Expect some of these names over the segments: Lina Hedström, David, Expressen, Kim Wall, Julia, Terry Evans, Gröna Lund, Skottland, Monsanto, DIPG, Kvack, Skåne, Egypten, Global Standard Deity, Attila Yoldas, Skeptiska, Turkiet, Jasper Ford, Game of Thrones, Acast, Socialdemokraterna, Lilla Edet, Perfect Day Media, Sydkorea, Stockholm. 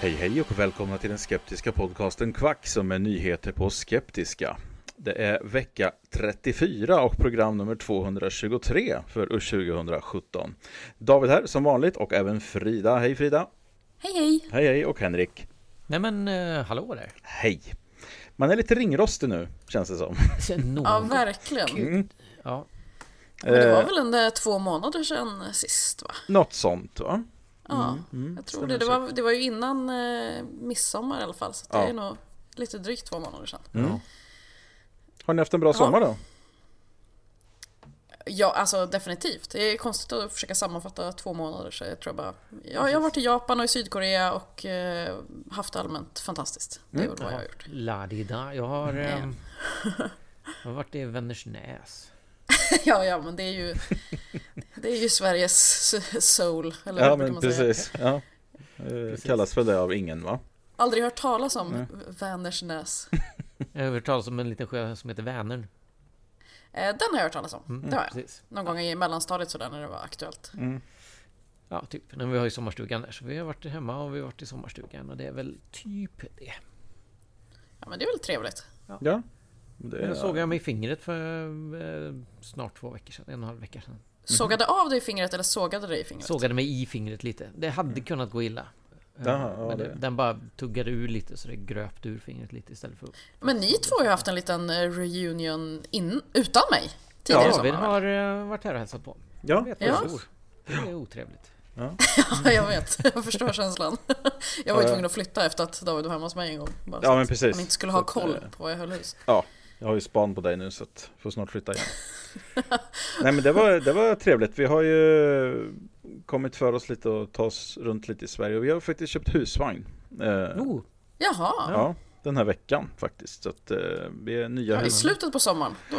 Hej och välkomna till den skeptiska podcasten Kvack som är nyheter på Skeptiska. Det är vecka 34 och program nummer 223 för år 2017. David här som vanligt och även Frida. Hej Frida. Hej hej. Hej hej och Henrik. Nej men hallå där. Hej. Man är lite ringrostig nu känns det som. Ja verkligen. Mm. Ja. Men det var väl under 2 månader sedan sist va? Något sånt va? Ja, jag tror det. Det var ju innan midsommar i alla fall. Så det är nog lite drygt 2 månader sedan. Mm. Har ni haft en bra sommar då? Ja, alltså definitivt. Det är konstigt att försöka sammanfatta 2 månader. Så jag tror bara, jag har varit i Japan och i Sydkorea och haft allmänt fantastiskt. Det är väl vad jag har gjort. Ladida, jag har varit i Vänersnäs. ja, men det är ju Sveriges soul eller ja, men man precis. Ja. Precis. Kallas väl det av ingen va? Aldrig hört talas om Vänersnäs. Jag har hört talas om en liten sjö som heter Vänern. Den har jag hört talas om. Mm. Det har jag. Någon gång i mellanstadiet så där när det var aktuellt. Mm. Ja, typ. Men vi har ju sommarstugan där så vi har varit hemma och vi har varit i sommarstugan och det är väl typ det. Ja, men det är väl trevligt. Ja. Nu såg jag mig i fingret för snart 2 veckor sedan, 1,5 veckor sedan. Sågade av dig i fingret eller sågade dig i fingret? Sågade mig i fingret lite. Det hade kunnat gå illa. Den bara tuggade ur lite så det gröpte ur fingret lite istället för upp. Men ni två har ju haft en liten reunion utan mig tidigare. Ja, David har varit här och hälsat på. Ja. Det är otrevligt. Ja. Ja, jag vet. Jag förstår känslan. Jag var ju tvungen att flytta efter att David var hemma hos mig en gång. Bara ja, men precis. Man inte skulle ha koll på vad jag höll hus. Ja, jag har ju span på dig nu så att får snart flytta igen. Nej, men det var trevligt. Vi har ju kommit för oss lite och ta oss runt lite i Sverige. Och vi har faktiskt köpt husvagn. Jaha. Ja, den här veckan faktiskt. Så att vi är nya i slutet på sommaren då?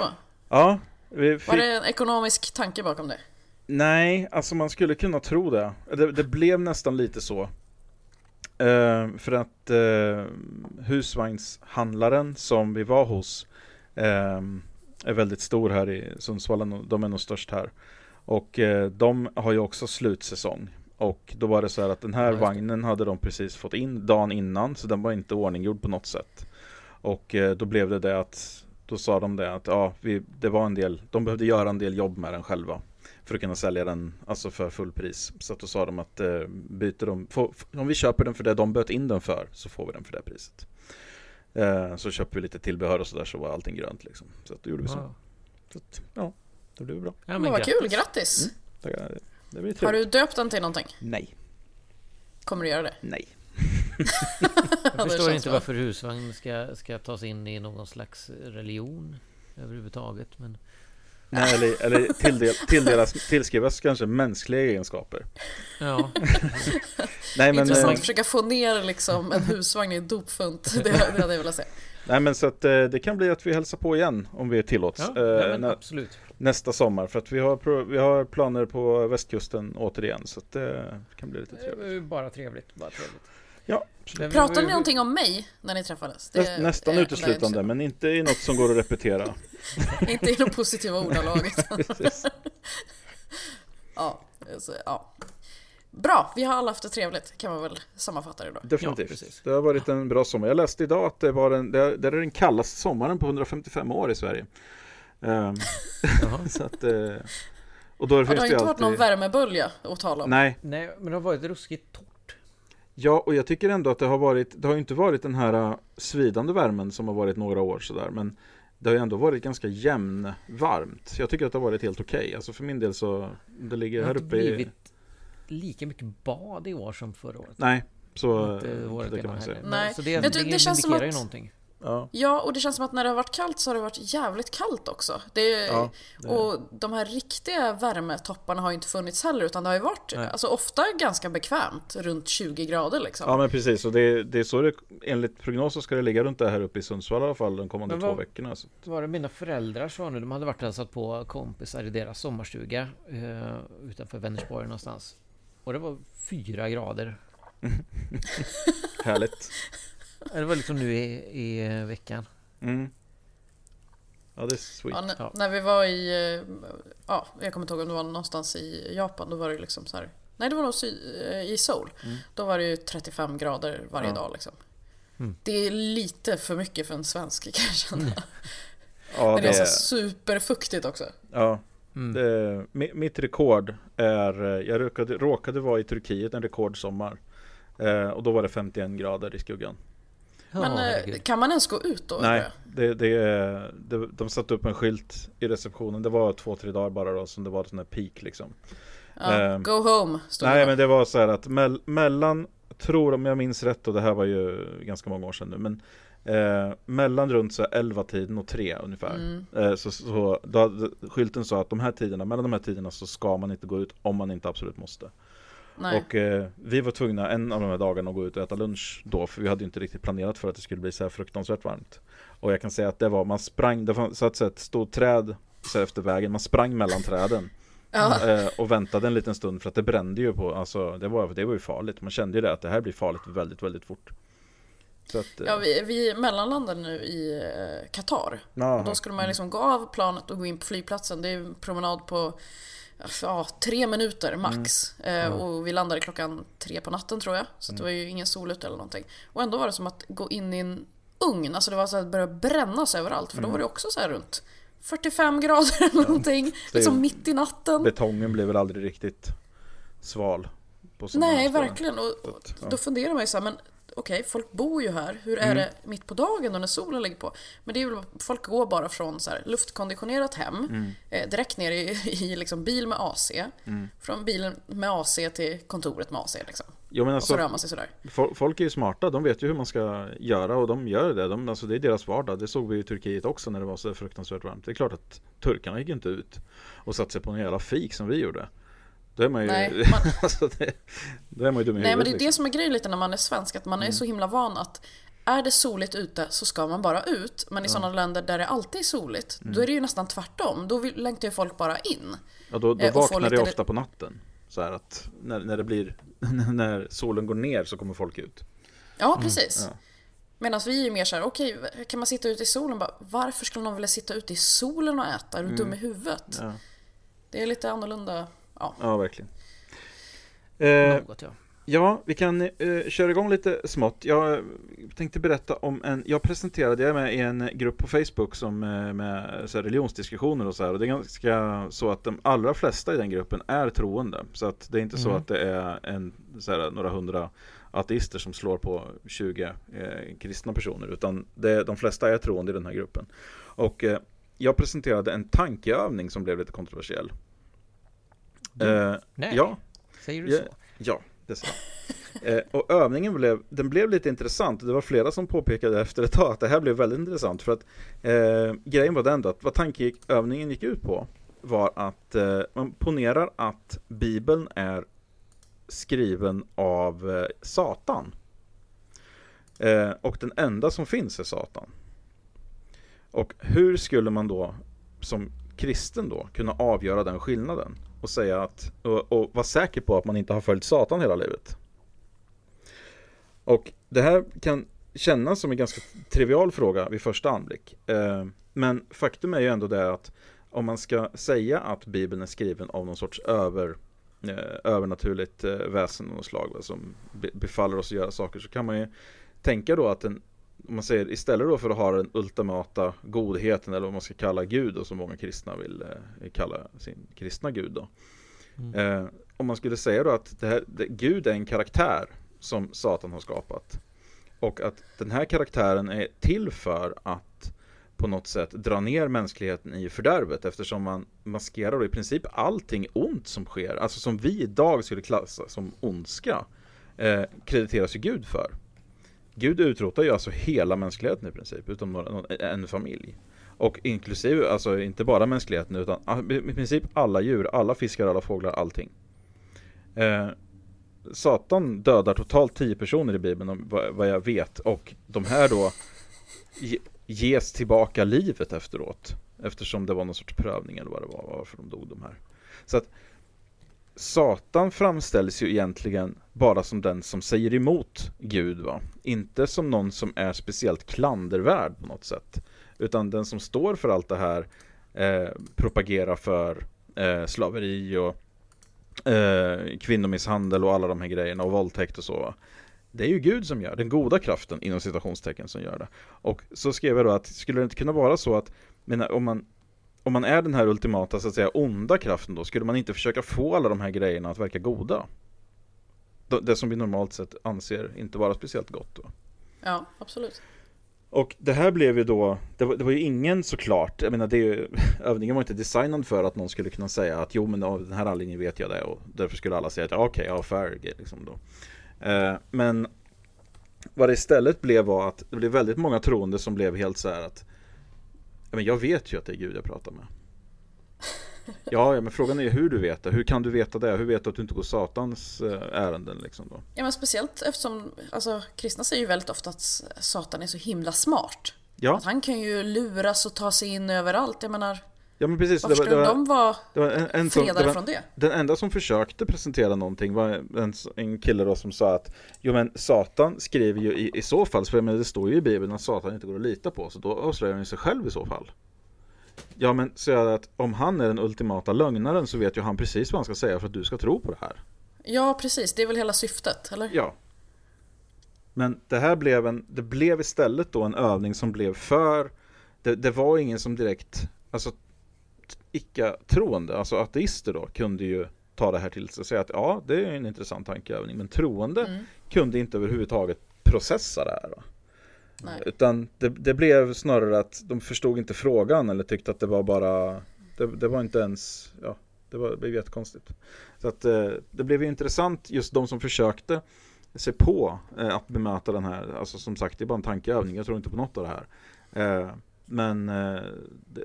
Ja. Var det en ekonomisk tanke bakom det? Nej, alltså man skulle kunna tro det. Det blev nästan lite så. För att husvagnshandlaren som vi var hos är väldigt stor här i Sundsvall. De är nog störst här. Och de har ju också slutsäsong. Och då var det så här att den här vagnen hade de precis fått in dagen innan. Så den var inte ordninggjord på något sätt. Och då blev det att då sa de det att det var en del. De behövde göra en del jobb med den själva. För att kunna sälja den alltså för full pris. Så att då sa de att om vi köper den för det de böt in den för så får vi den för det priset. Så köper vi lite tillbehör och sådär så var allting grönt liksom. Så att då gjorde vi så. Så att, det blev bra. Ja, men vad kul, grattis! Mm, det blir trevligt. Har du döpt den till någonting? Nej. Kommer du göra det? Nej. Jag förstår inte varför husvagn ska tas in i någon slags religion överhuvudtaget, men... Nej, eller tillskrivas kanske mänskliga egenskaper. Ja. Nej, men intressant att försöka få ner liksom en husvagn i dopfunt. Det hade jag velat säga. Nej, men så att det kan bli att vi hälsar på igen om vi tillåts. Ja, absolut. Nästa sommar, för att vi har planer på västkusten återigen, så att det kan bli lite trevligt. Bara trevligt. Ja. Pratade ni någonting om mig när ni träffades? Det nästan uteslutande, men inte i något som går att repetera. Inte i de positiva ordalaget. Ja. Bra, vi har alla haft det trevligt, kan man väl sammanfatta det då. Definitivt, ja, det har varit en bra sommar. Jag läste idag att det är den kallaste sommaren på 155 år i Sverige. Så att, och då finns det har inte varit någon värmebölja att tala om. Nej, men det har varit ruskigt torrt. Ja, och jag tycker ändå att det har inte varit den här svidande värmen som har varit några år sådär, men det har ju ändå varit ganska jämn varmt. Jag tycker att det har varit helt okej. Alltså för min del så det ligger här uppe i lika mycket bad i år som förra året. Nej, så det kan man säga. Nej. Så det känns som att någonting. Ja, och det känns som att när det har varit kallt så har det varit jävligt kallt också. Och de här riktiga värmetopparna har ju inte funnits heller, utan det har ju varit alltså, ofta ganska bekvämt runt 20 grader liksom. Ja, men precis. Och det är så det, enligt prognoser ska det ligga runt det här uppe i Sundsvall i alla fall de kommande 2 veckorna. Så var det mina föräldrar sa nu, de hade varit och satt på kompisar i deras sommarstuga utanför Vänersborg någonstans. Och det var 4 grader. Härligt. Det var liksom nu i veckan. Mm. Ja, det är sweet. Ja, när vi var i... Ja, jag kommer inte ihåg om det var någonstans i Japan. Då var det liksom så här... Nej, det var nog i Seoul. Mm. Då var det ju 35 grader varje dag liksom. Mm. Det är lite för mycket för en svensk, kan jag känna. Mm. Ja, men det är så superfuktigt också. Ja. Mm. Mitt rekord är jag råkade vara i Turkiet en rekordsommar och då var det 51 grader i skuggan. Men kan man ens gå ut då? Nej, de satte upp en skylt i receptionen. Det var 2-3 dagar bara då som det var en sån här peak liksom. Go home. Nej, men det var så här att mellan, tror om jag minns rätt, och det här var ju ganska många år sedan nu, men mellan runt så 11-tiden och 3 ungefär. Mm. Så då skylten sa att mellan de här tiderna så ska man inte gå ut om man inte absolut måste. Nej. Och vi var tvungna en av de här dagarna att gå ut och äta lunch då, för vi hade ju inte riktigt planerat för att det skulle bli så här fruktansvärt varmt. Och jag kan säga att man sprang, det fanns så att säga ett stort träd så efter vägen, man sprang mellan träden. Och väntade en liten stund för att det brände ju på, alltså det var ju farligt. Man kände ju det att det här blir farligt väldigt, väldigt fort. Så att, vi mellanlandade nu i Qatar. Då skulle man liksom gå av planet och gå in på flygplatsen. Det är en promenad på 3 minuter max. Och vi landade klockan 3 på natten tror jag. Så det var ju ingen sol ute eller någonting. Och ändå var det som att gå in i en ugn. Alltså det var så att det började brännas överallt. För då var det också så här runt 45 grader eller någonting. Liksom mitt i natten. Betongen blev väl aldrig riktigt sval. Nej, verkligen. Och då funderar man ju så här, men okej, folk bor ju här. Hur är det mitt på dagen då när solen ligger på? Men det är väl, folk går bara från så här, luftkonditionerat hem direkt ner i liksom bil med AC. Mm. Från bilen med AC till kontoret med AC liksom. Jo, men alltså, och så rör man sig sådär. Folk är ju smarta, de vet ju hur man ska göra och de gör det. Alltså, det är deras vardag. Det såg vi ju i Turkiet också när det var så fruktansvärt varmt. Det är klart att turkarna gick inte ut och satte sig på en jävla fik som vi gjorde. Nej, men det är det som är grejen lite när man är svensk, att man är så himla van att är det soligt ute så ska man bara ut, men i sådana länder där det alltid är soligt, då är det ju nästan tvärtom, då längtar ju folk bara in. Ja, då vaknar det ofta på natten så här att när solen går ner så kommer folk ut. Ja, precis. Ja. Medan vi är mer så här, okej, kan man sitta ute i solen? Bara, varför skulle någon vilja sitta ute i solen och äta? Är du dum i huvudet? Ja. Det är lite annorlunda. Ja, verkligen. Ja, vi kan köra igång lite smått. Jag tänkte berätta om jag är med i en grupp på Facebook som med så här, religionsdiskussioner och så här, och det är ganska så att de allra flesta i den gruppen är troende, så att det är inte så att det är så här, några hundra ateister som slår på 20 kristna personer, utan de flesta är troende i den här gruppen. Och jag presenterade en tankeövning som blev lite kontroversiell. Nej, ja. Säger du så? Ja, det sa jag. Och övningen blev lite intressant. Det var flera som påpekade efter ett tag att det här blev väldigt intressant, för att grejen var den då, att vad tankeövningen gick ut på var att man ponerar att Bibeln är skriven av Satan, och den enda som finns är Satan. Och hur skulle man då som kristen då kunna avgöra den skillnaden och säga att och vara säker på att man inte har följt Satan hela livet? Och det här kan kännas som en ganska trivial fråga vid första anblick. Men faktum är ju ändå det att om man ska säga att Bibeln är skriven av någon sorts övernaturligt väsen av något slag som befaller oss att göra saker, så kan man ju tänka då att om man säger istället då för att ha den ultimata godheten, eller vad man ska kalla Gud och som många kristna vill kalla sin kristna Gud då. Mm. Om man skulle säga då att Gud är en karaktär som Satan har skapat, och att den här karaktären är till för att på något sätt dra ner mänskligheten i fördärvet, eftersom man maskerar i princip allting ont som sker, alltså som vi idag skulle klassa som ondska, krediteras ju Gud för. Gud utrotar ju alltså hela mänskligheten i princip, utom en familj. Och inklusive, alltså inte bara mänskligheten, utan i princip alla djur, alla fiskar, alla fåglar, allting. Satan dödar totalt 10 personer i Bibeln, vad jag vet. Och de här då ges tillbaka livet efteråt, eftersom det var någon sorts prövning eller vad det var, varför de dog de här. Så att Satan framställs ju egentligen bara som den som säger emot Gud, va? Inte som någon som är speciellt klandervärd på något sätt. Utan den som står för allt det här, propagerar för slaveri och kvinnomisshandel och alla de här grejerna och våldtäkt och så. Det är ju Gud som gör, den goda kraften inom citationstecken som gör det. Och så skrev jag då att skulle det inte kunna vara så att om man är den här ultimata, så att säga, onda kraften, då skulle man inte försöka få alla de här grejerna att verka goda. Det som vi normalt sett anser inte vara speciellt gott då. Ja, absolut. Och det här blev ju då, det var ju ingen såklart, jag menar det är ju, övningen var inte designad för att någon skulle kunna säga att jo, men av den här anledningen vet jag det, och därför skulle alla säga att okej, fair liksom då. Men vad det istället blev var att det blev väldigt många troende som blev helt så här att men jag vet ju att det är Gud jag pratar med. Ja, men frågan är hur du vet det. Hur kan du veta det? Hur vet du att du inte går Satans ärenden liksom då? Ja, men speciellt eftersom kristna säger ju väldigt ofta att Satan är så himla smart. Ja. Att han kan ju luras och ta sig in överallt. Jag menar, ja, men precis, varför skulle de vara fredade från det? Den enda som försökte presentera någonting var en kille då som sa att jo, men Satan skriver ju i så fall, för det står ju i Bibeln att Satan inte går att lita på, så då avslöjar han sig själv i så fall. Ja, men så är det att om han är den ultimata lögnaren så vet ju han precis vad han ska säga för att du ska tro på det här. Ja, precis. Det är väl hela syftet, eller? Ja. Men det här blev det blev istället då en övning som blev för det var ingen som direkt, alltså icke-troende, alltså ateister då, kunde ju ta det här till sig och säga att ja, det är en intressant tankeövning, men troende kunde inte överhuvudtaget processa det här då. Nej. Utan det blev snarare att de förstod inte frågan eller tyckte att det var bara det var inte ens, ja, det blev jättekonstigt. Så att det blev ju intressant just de som försökte se på att bemöta den här, alltså som sagt, det är bara en tankeövning, jag tror inte på något av det här. Men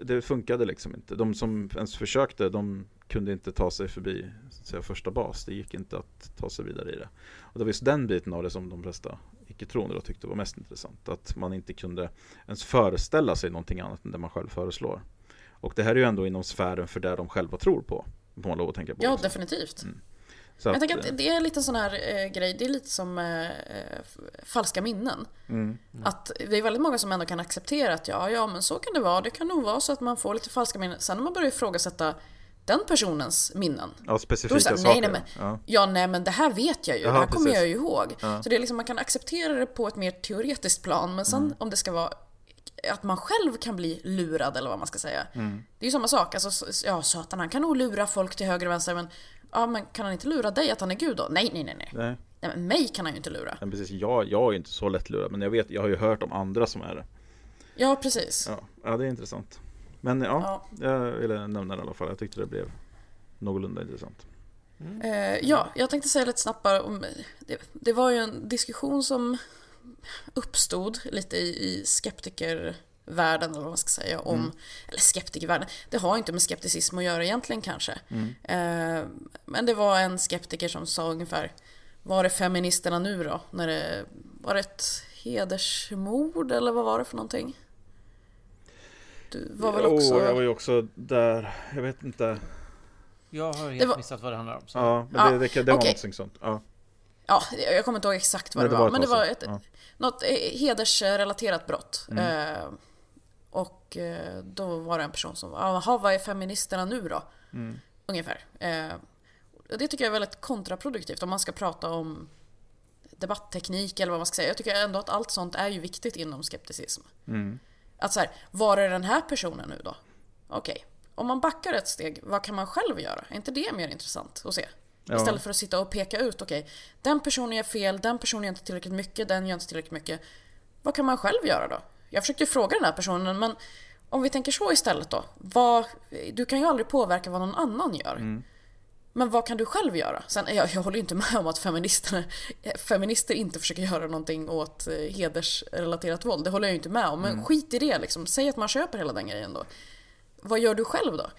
det funkade liksom inte. De som ens försökte, de kunde inte ta sig förbi, så att säga, första bas. Det gick inte att ta sig vidare i det. Och det var just den biten av det som de flesta icke-troende tyckte var mest intressant. Att man inte kunde ens föreställa sig någonting annat än det man själv föreslår. Och det här är ju ändå inom sfären för det de själva tror på. Får man lov att tänka på. Ja, också. Definitivt. Mm. Så jag tänker att det är lite sån här grej, det är lite som falska minnen. Att det är väldigt många som ändå kan acceptera att ja, men så kan det vara, det kan nog vara så att man får lite falska minnen. Sen när man börjar ifrågasätta den personens minnen, ja, specifika så här, saker. Nej men det här vet jag ju, det här kommer jag ju ihåg. Ja. Så det är liksom, man kan acceptera det på ett mer teoretiskt plan, men sen om det ska vara att man själv kan bli lurad eller vad man ska säga. Det är ju samma sak, alltså, ja, Satan, han kan nog lura folk till höger och vänster, men ja, men kan han inte lura dig att han är Gud då? Nej. Nej, men mig kan han ju inte lura. Men precis, jag är inte så lätt lurad, men jag har ju hört om andra som är det. Ja, precis. Ja, det är intressant. Men ja, jag ville nämna det i alla fall. Jag tyckte det blev någorlunda intressant. Ja, jag tänkte säga lite snabbare om det var ju en diskussion som uppstod lite i skeptikervärlden, eller vad man ska säga, om eller skeptikervärlden. Det har inte med skepticism att göra egentligen kanske. Men det var en skeptiker som sa ungefär, var är feministerna nu då? När det var ett hedersmord eller vad var det för någonting? Du var väl också... jag var ju också där. Jag vet inte. Jag har helt missat vad det handlar om. Så. Ja, men det var något sånt. Ja. Ja, jag kommer inte ihåg exakt vad det var. Men det var något hedersrelaterat brott. Och då var det en person som var, vad är feministerna nu då? Mm. Ungefär. Det tycker jag är väldigt kontraproduktivt om man ska prata om debattteknik eller vad man ska säga. Jag tycker ändå att allt sånt är ju viktigt inom skepticism. Mm. Att så här, var är den här personen nu då? Okej. Om man backar ett steg, vad kan man själv göra? Är inte det mer intressant att se? Istället för att sitta och peka ut, okej, den personen är fel, den personen är inte tillräckligt mycket, den gör inte tillräckligt mycket. Vad kan man själv göra då? Jag försökte fråga den här personen, men om vi tänker så istället då. Du kan ju aldrig påverka vad någon annan gör. Mm. Men vad kan du själv göra? Sen, jag håller ju inte med om att feminister inte försöker göra någonting åt hedersrelaterat våld. Det håller jag ju inte med om. Men skit i det liksom. Säg att man köper hela den grejen då. Vad gör du själv då?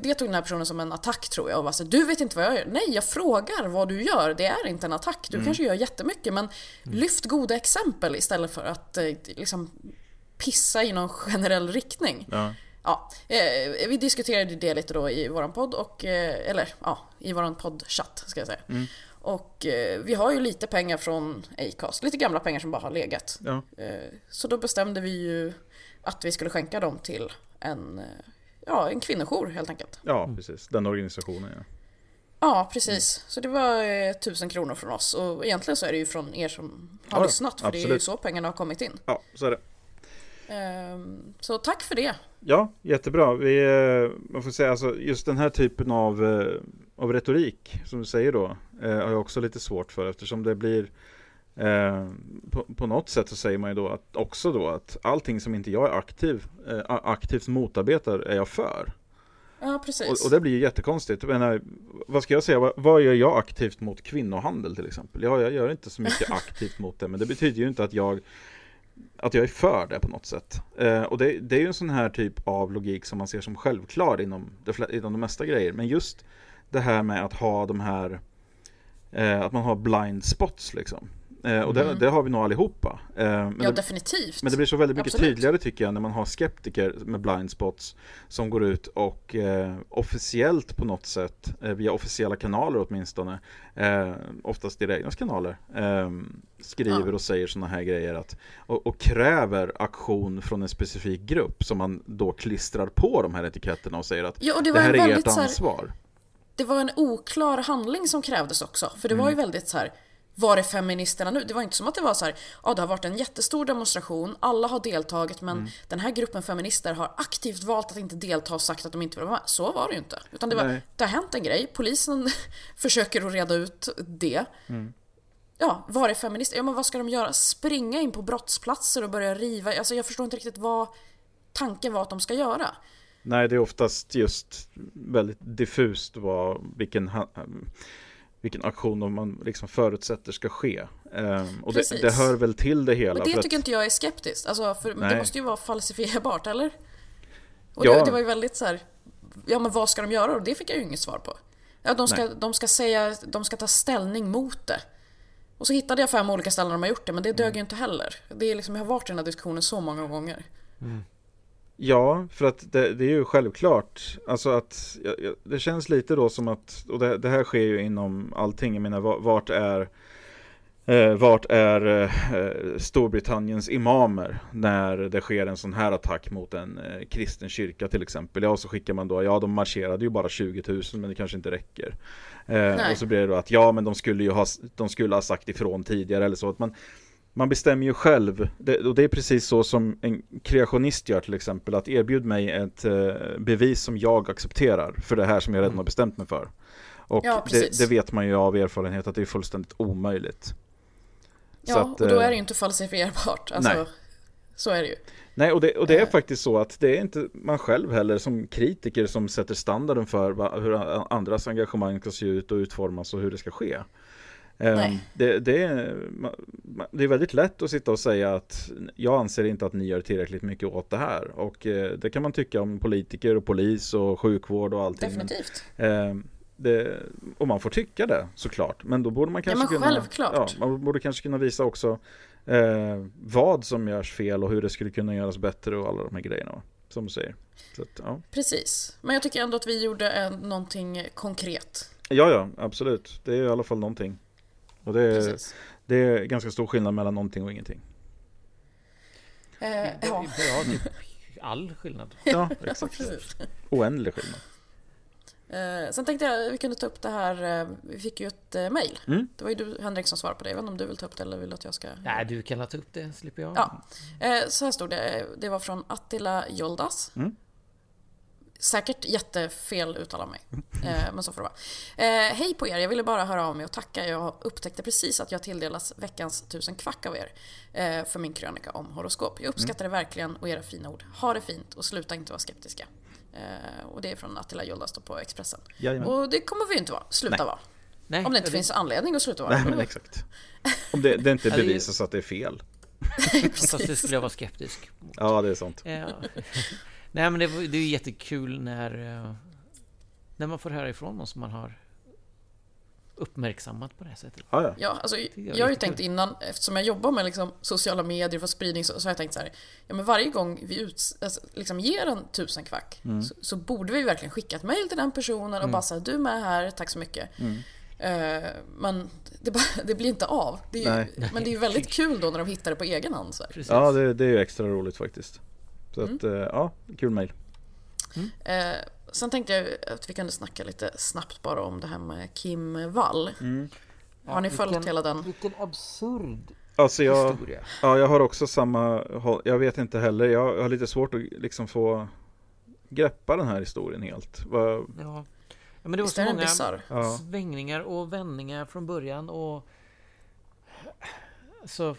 Det tog den här personen som en attack, tror jag. Och bara så, du vet inte vad jag gör. Nej, jag frågar vad du gör. Det är inte en attack. Du kanske gör jättemycket, men lyft goda exempel istället för att liksom pissa i någon generell riktning. Ja. Ja, vi diskuterade det lite då i våran podd i våran poddchatt ska jag säga. Mm. Och vi har ju lite pengar från Acast, lite gamla pengar som bara har legat. Ja. Så då bestämde vi ju att vi skulle skänka dem till en kvinnojour helt enkelt. Ja, precis. Den organisationen, ja. Ja, precis. Så det var 1 000 kronor från oss, och egentligen så är det ju från er som har lyssnat, för absolut. Det är ju så pengarna har kommit in. Ja, så är det. Så tack för det. Ja, jättebra. Man får säga, alltså, just den här typen av retorik som du säger då har jag också lite svårt för, eftersom det blir på något sätt så säger man ju då att, också då att allting som inte jag är aktivt motarbetar är jag för. Ja, precis. Och det blir ju jättekonstigt. Men, vad ska jag säga? Vad gör jag aktivt mot kvinnohandel till exempel? Jag gör inte så mycket aktivt mot det, men det betyder ju inte att jag är för det på något sätt. Och det är ju en sån här typ av logik som man ser som självklar inom de mesta grejer. Men just det här med att ha de här att man har blind spots liksom. Och det har vi nog allihopa. Men definitivt. Men det blir så väldigt mycket tydligare tycker jag när man har skeptiker med blind spots som går ut och officiellt på något sätt via officiella kanaler åtminstone, oftast deras egna kanaler, skriver och säger såna här grejer och kräver aktion från en specifik grupp som man då klistrar på de här etiketterna och säger att det här är ert ansvar. Det var en oklar handling som krävdes också, för det var ju väldigt så här: var är feministerna nu? Det var inte som att det var så här, det har varit en jättestor demonstration, alla har deltagit, men den här gruppen feminister har aktivt valt att inte delta och sagt att de inte vill vara med. Så var det ju inte. Utan det har hänt en grej, polisen försöker att reda ut det. Mm. Ja, var är feminister? Ja, men vad ska de göra? Springa in på brottsplatser och börja riva? Alltså, jag förstår inte riktigt vad tanken var att de ska göra. Nej, det är oftast just väldigt diffust vilken aktion man liksom förutsätter ska ske. Och det hör väl till det hela. Men det tycker inte jag är skeptiskt. Alltså, för det måste ju vara falsifierbart, eller? Och det var ju väldigt så här, men vad ska de göra? Och det fick jag ju inget svar på. Ja, de ska ta ställning mot det. Och så hittade jag 5 olika ställen de har gjort det, men det dög ju inte heller. Det är liksom, jag har varit i den här diskussionen så många gånger. Mm. Ja, för att det är ju självklart, alltså att det känns lite då som att, och det här sker ju inom allting, jag menar, vart är Storbritanniens imamer när det sker en sån här attack mot en kristen kyrka till exempel? Ja, så skickar man då, de marscherade ju bara 20 000, men det kanske inte räcker. Och så blir det då att, men de skulle ha sagt ifrån tidigare eller så, att man bestämmer ju själv, och det är precis så som en kreationist gör till exempel, att erbjud mig ett bevis som jag accepterar för det här som jag redan har bestämt mig för. Och det vet man ju av erfarenhet att det är fullständigt omöjligt. Ja, så att, och då är det ju inte falsifierbart. Alltså, nej. Så är det ju. Nej, och det är faktiskt så att det är inte man själv heller som kritiker som sätter standarden för hur andras engagemang ska se ut och utformas och hur det ska ske. Det är väldigt lätt att sitta och säga att jag anser inte att ni gör tillräckligt mycket åt det här, och det kan man tycka om politiker och polis och sjukvård och allting. Definitivt. Men, det, och man får tycka det såklart, men då borde man kanske kunna visa också vad som görs fel och hur det skulle kunna göras bättre och alla de här grejerna som du säger. Så att, ja. Precis, men jag tycker ändå att vi gjorde någonting konkret. Ja, absolut. Det är i alla fall någonting. Och det är ganska stor skillnad mellan någonting och ingenting. Ja. All skillnad. Ja, exakt. Oändlig skillnad. Sen tänkte jag vi kunde ta upp det här. Vi fick ju ett mejl. Mm. Det var ju du, Henrik, som svarade på det. Jag vet inte om du vill ta upp det eller vill att jag ska... Nej, du kan ta upp det, slipper jag. Ja. Så här stod det. Det var från Attila Yoldas. Mm. Säkert jättefel uttalar mig. Men så får det vara. Hej på er, jag ville bara höra av mig och tacka. Jag upptäckte precis att jag tilldelas veckans 1000 kvack av er för min krönika om horoskop. Jag uppskattar det verkligen och era fina ord. Ha det fint och sluta inte vara skeptiska. Och det är från Attila Yoldas på Expressen. Jajamän. Och det kommer vi inte vara. Sluta vara. Nej, om det inte finns anledning att sluta vara. Nej, men exakt. Om det inte bevisas att det är fel. Fast det skulle jag vara skeptisk mot. Ja, det är sånt. Ja. Nej, men det är jättekul när man får höra ifrån någon som man har uppmärksammat på det här sättet. Ja, alltså, jag har ju tänkt innan, eftersom jag jobbar med liksom sociala medier för spridning, så har jag tänkt så här, ja, men varje gång vi liksom ger en 1000 kvack så borde vi verkligen skicka ett mejl till den personen och bara säga, du med här, tack så mycket. Men det blir inte av. Det är ju, men det är ju väldigt kul då när de hittar det på egen hand. Så här. Ja, det är ju extra roligt faktiskt. Så att, ja, kul mejl. Sen tänkte jag att vi kunde snacka lite snabbt bara om det här med Kim Wall. Har ni följt hela den? Vilken absurd alltså historia. Ja, jag har också samma... Jag vet inte heller. Jag har lite svårt att liksom få greppa den här historien helt. Ja, men det var så många svängningar och vändningar från början. Och alltså,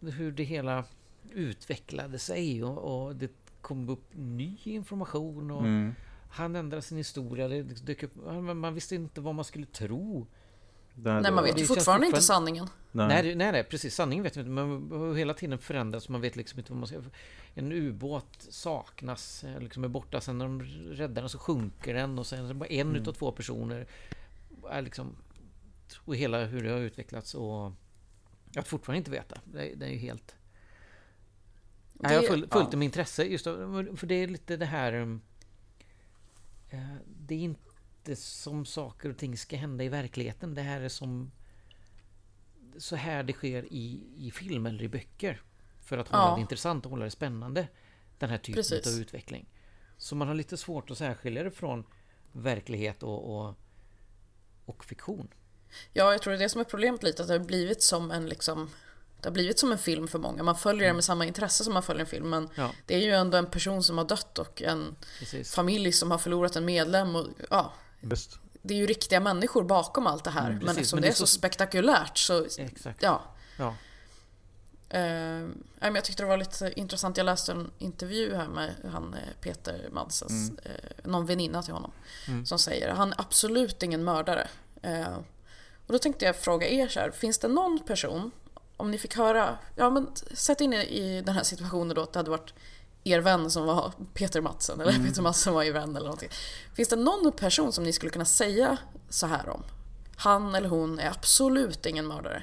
hur det hela... utvecklade sig och det kom upp ny information och han ändrade sin historia, det dök upp, man visste inte vad man skulle tro. Nej, man vet ju fortfarande inte sanningen. Nej, precis, sanningen vet man inte, men hela tiden förändras, man vet liksom inte vad man ska. En ubåt saknas, liksom är borta, sen när de räddar den så sjunker den och sen är det bara en utav två personer är liksom, och hela hur det har utvecklats och att fortfarande inte veta, det är ju helt... Det, jag har följt med intresse just för det är lite det här, det är inte som saker och ting ska hända i verkligheten, det här är som så här det sker i film eller i böcker för att hålla det intressant och hålla det spännande, den här typen av utveckling, så man har lite svårt att särskilja det från verklighet och fiktion. Ja, jag tror det är det som är problemet lite, att det har blivit som en liksom... Det har blivit som en film för många. Man följer det med samma intresse som man följer en film. Men det är ju ändå en person som har dött och en familj som har förlorat en medlem. Och, ja, det är ju riktiga människor bakom allt det här. Men eftersom det är så spektakulärt så... Exakt. Ja. Men jag tyckte det var lite intressant. Jag läste en intervju här med han, Peter Mattsson, någon väninna till honom, som säger att han är absolut ingen mördare. Och då tänkte jag fråga er så här, finns det någon person... Om ni fick höra, ja men sätt in i den här situationen då att det hade varit er vän som var Peter Mattsson eller Peter Mattsson var er vän eller någonting. Finns det någon person som ni skulle kunna säga så här om? Han eller hon är absolut ingen mördare.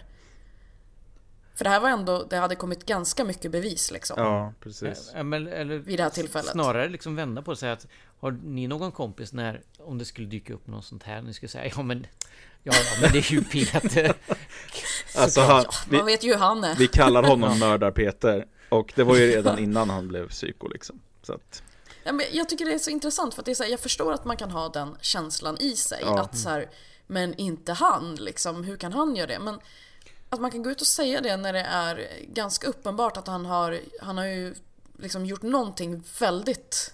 För det här var ändå, det hade kommit ganska mycket bevis liksom. Ja, precis. Eller vid det här tillfället. Snarare liksom vända på och säga att har ni någon kompis när, om det skulle dyka upp något sånt här, ni skulle säga, men det är ju Peter. Alltså man vet ju hur han är. Vi kallar honom mördar-Peter och det var ju redan innan han blev psyko liksom. Så att... Ja, men jag tycker det är så intressant för att det är så här, jag förstår att man kan ha den känslan i sig att så här, men inte han liksom, hur kan han göra det? Men att man kan gå ut och säga det när det är ganska uppenbart att han har ju liksom gjort någonting väldigt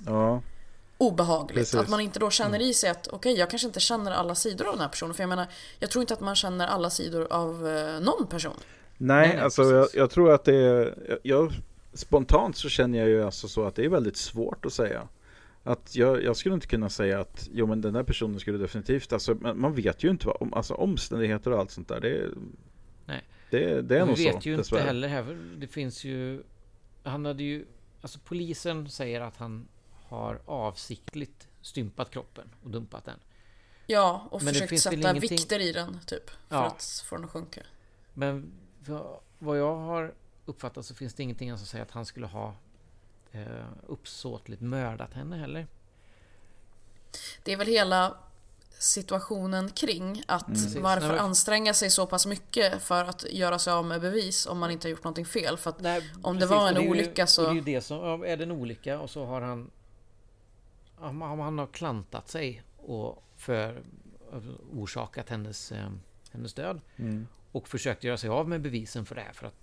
obehagligt. Precis. Att man inte då känner i sig att okej, jag kanske inte känner alla sidor av den här personen. För jag menar, jag tror inte att man känner alla sidor av någon person. Nej alltså jag tror att det är... spontant så känner jag ju alltså så att det är väldigt svårt att säga. Att jag skulle inte kunna säga att men den här personen skulle definitivt... Alltså, man vet ju inte vad... Alltså omständigheter och allt sånt där, det är... Nej. Det är nog så. Vi vet ju inte heller här. Det finns ju... Han hade ju... Alltså polisen säger att han har avsiktligt stympat kroppen och dumpat den. Ja, och men försökt sätta vikter i den typ för att få den att sjunka. Men vad jag har uppfattat så finns det ingenting som säger att han skulle ha uppsåtligt mördat henne heller. Det är väl hela situationen kring att varför anstränga sig så pass mycket för att göra sig av med bevis om man inte har gjort någonting fel, för att om det var en olycka så... Det är ju det som, är det en olycka och så har han, om han har klantat sig och för orsakat hennes död och försökt göra sig av med bevisen för det här, för att,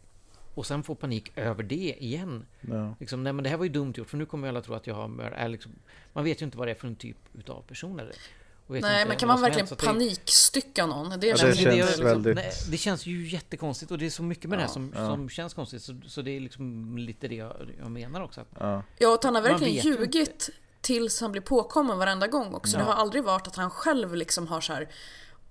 och sen få panik över det igen. Ja. Liksom, nej, men det här var ju dumt gjort, för nu kommer alla tro att jag har... Liksom, man vet ju inte vad det är för en typ av person. Eller, nej, men kan man verkligen panikstycka någon? Det känns väldigt... Nej, det känns ju jättekonstigt, och det är så mycket med det här som känns konstigt. Så det är liksom lite det jag menar också. Att och han har verkligen ljugit tills han blir påkommen varenda gång också. Ja. Det har aldrig varit att han själv liksom har så här...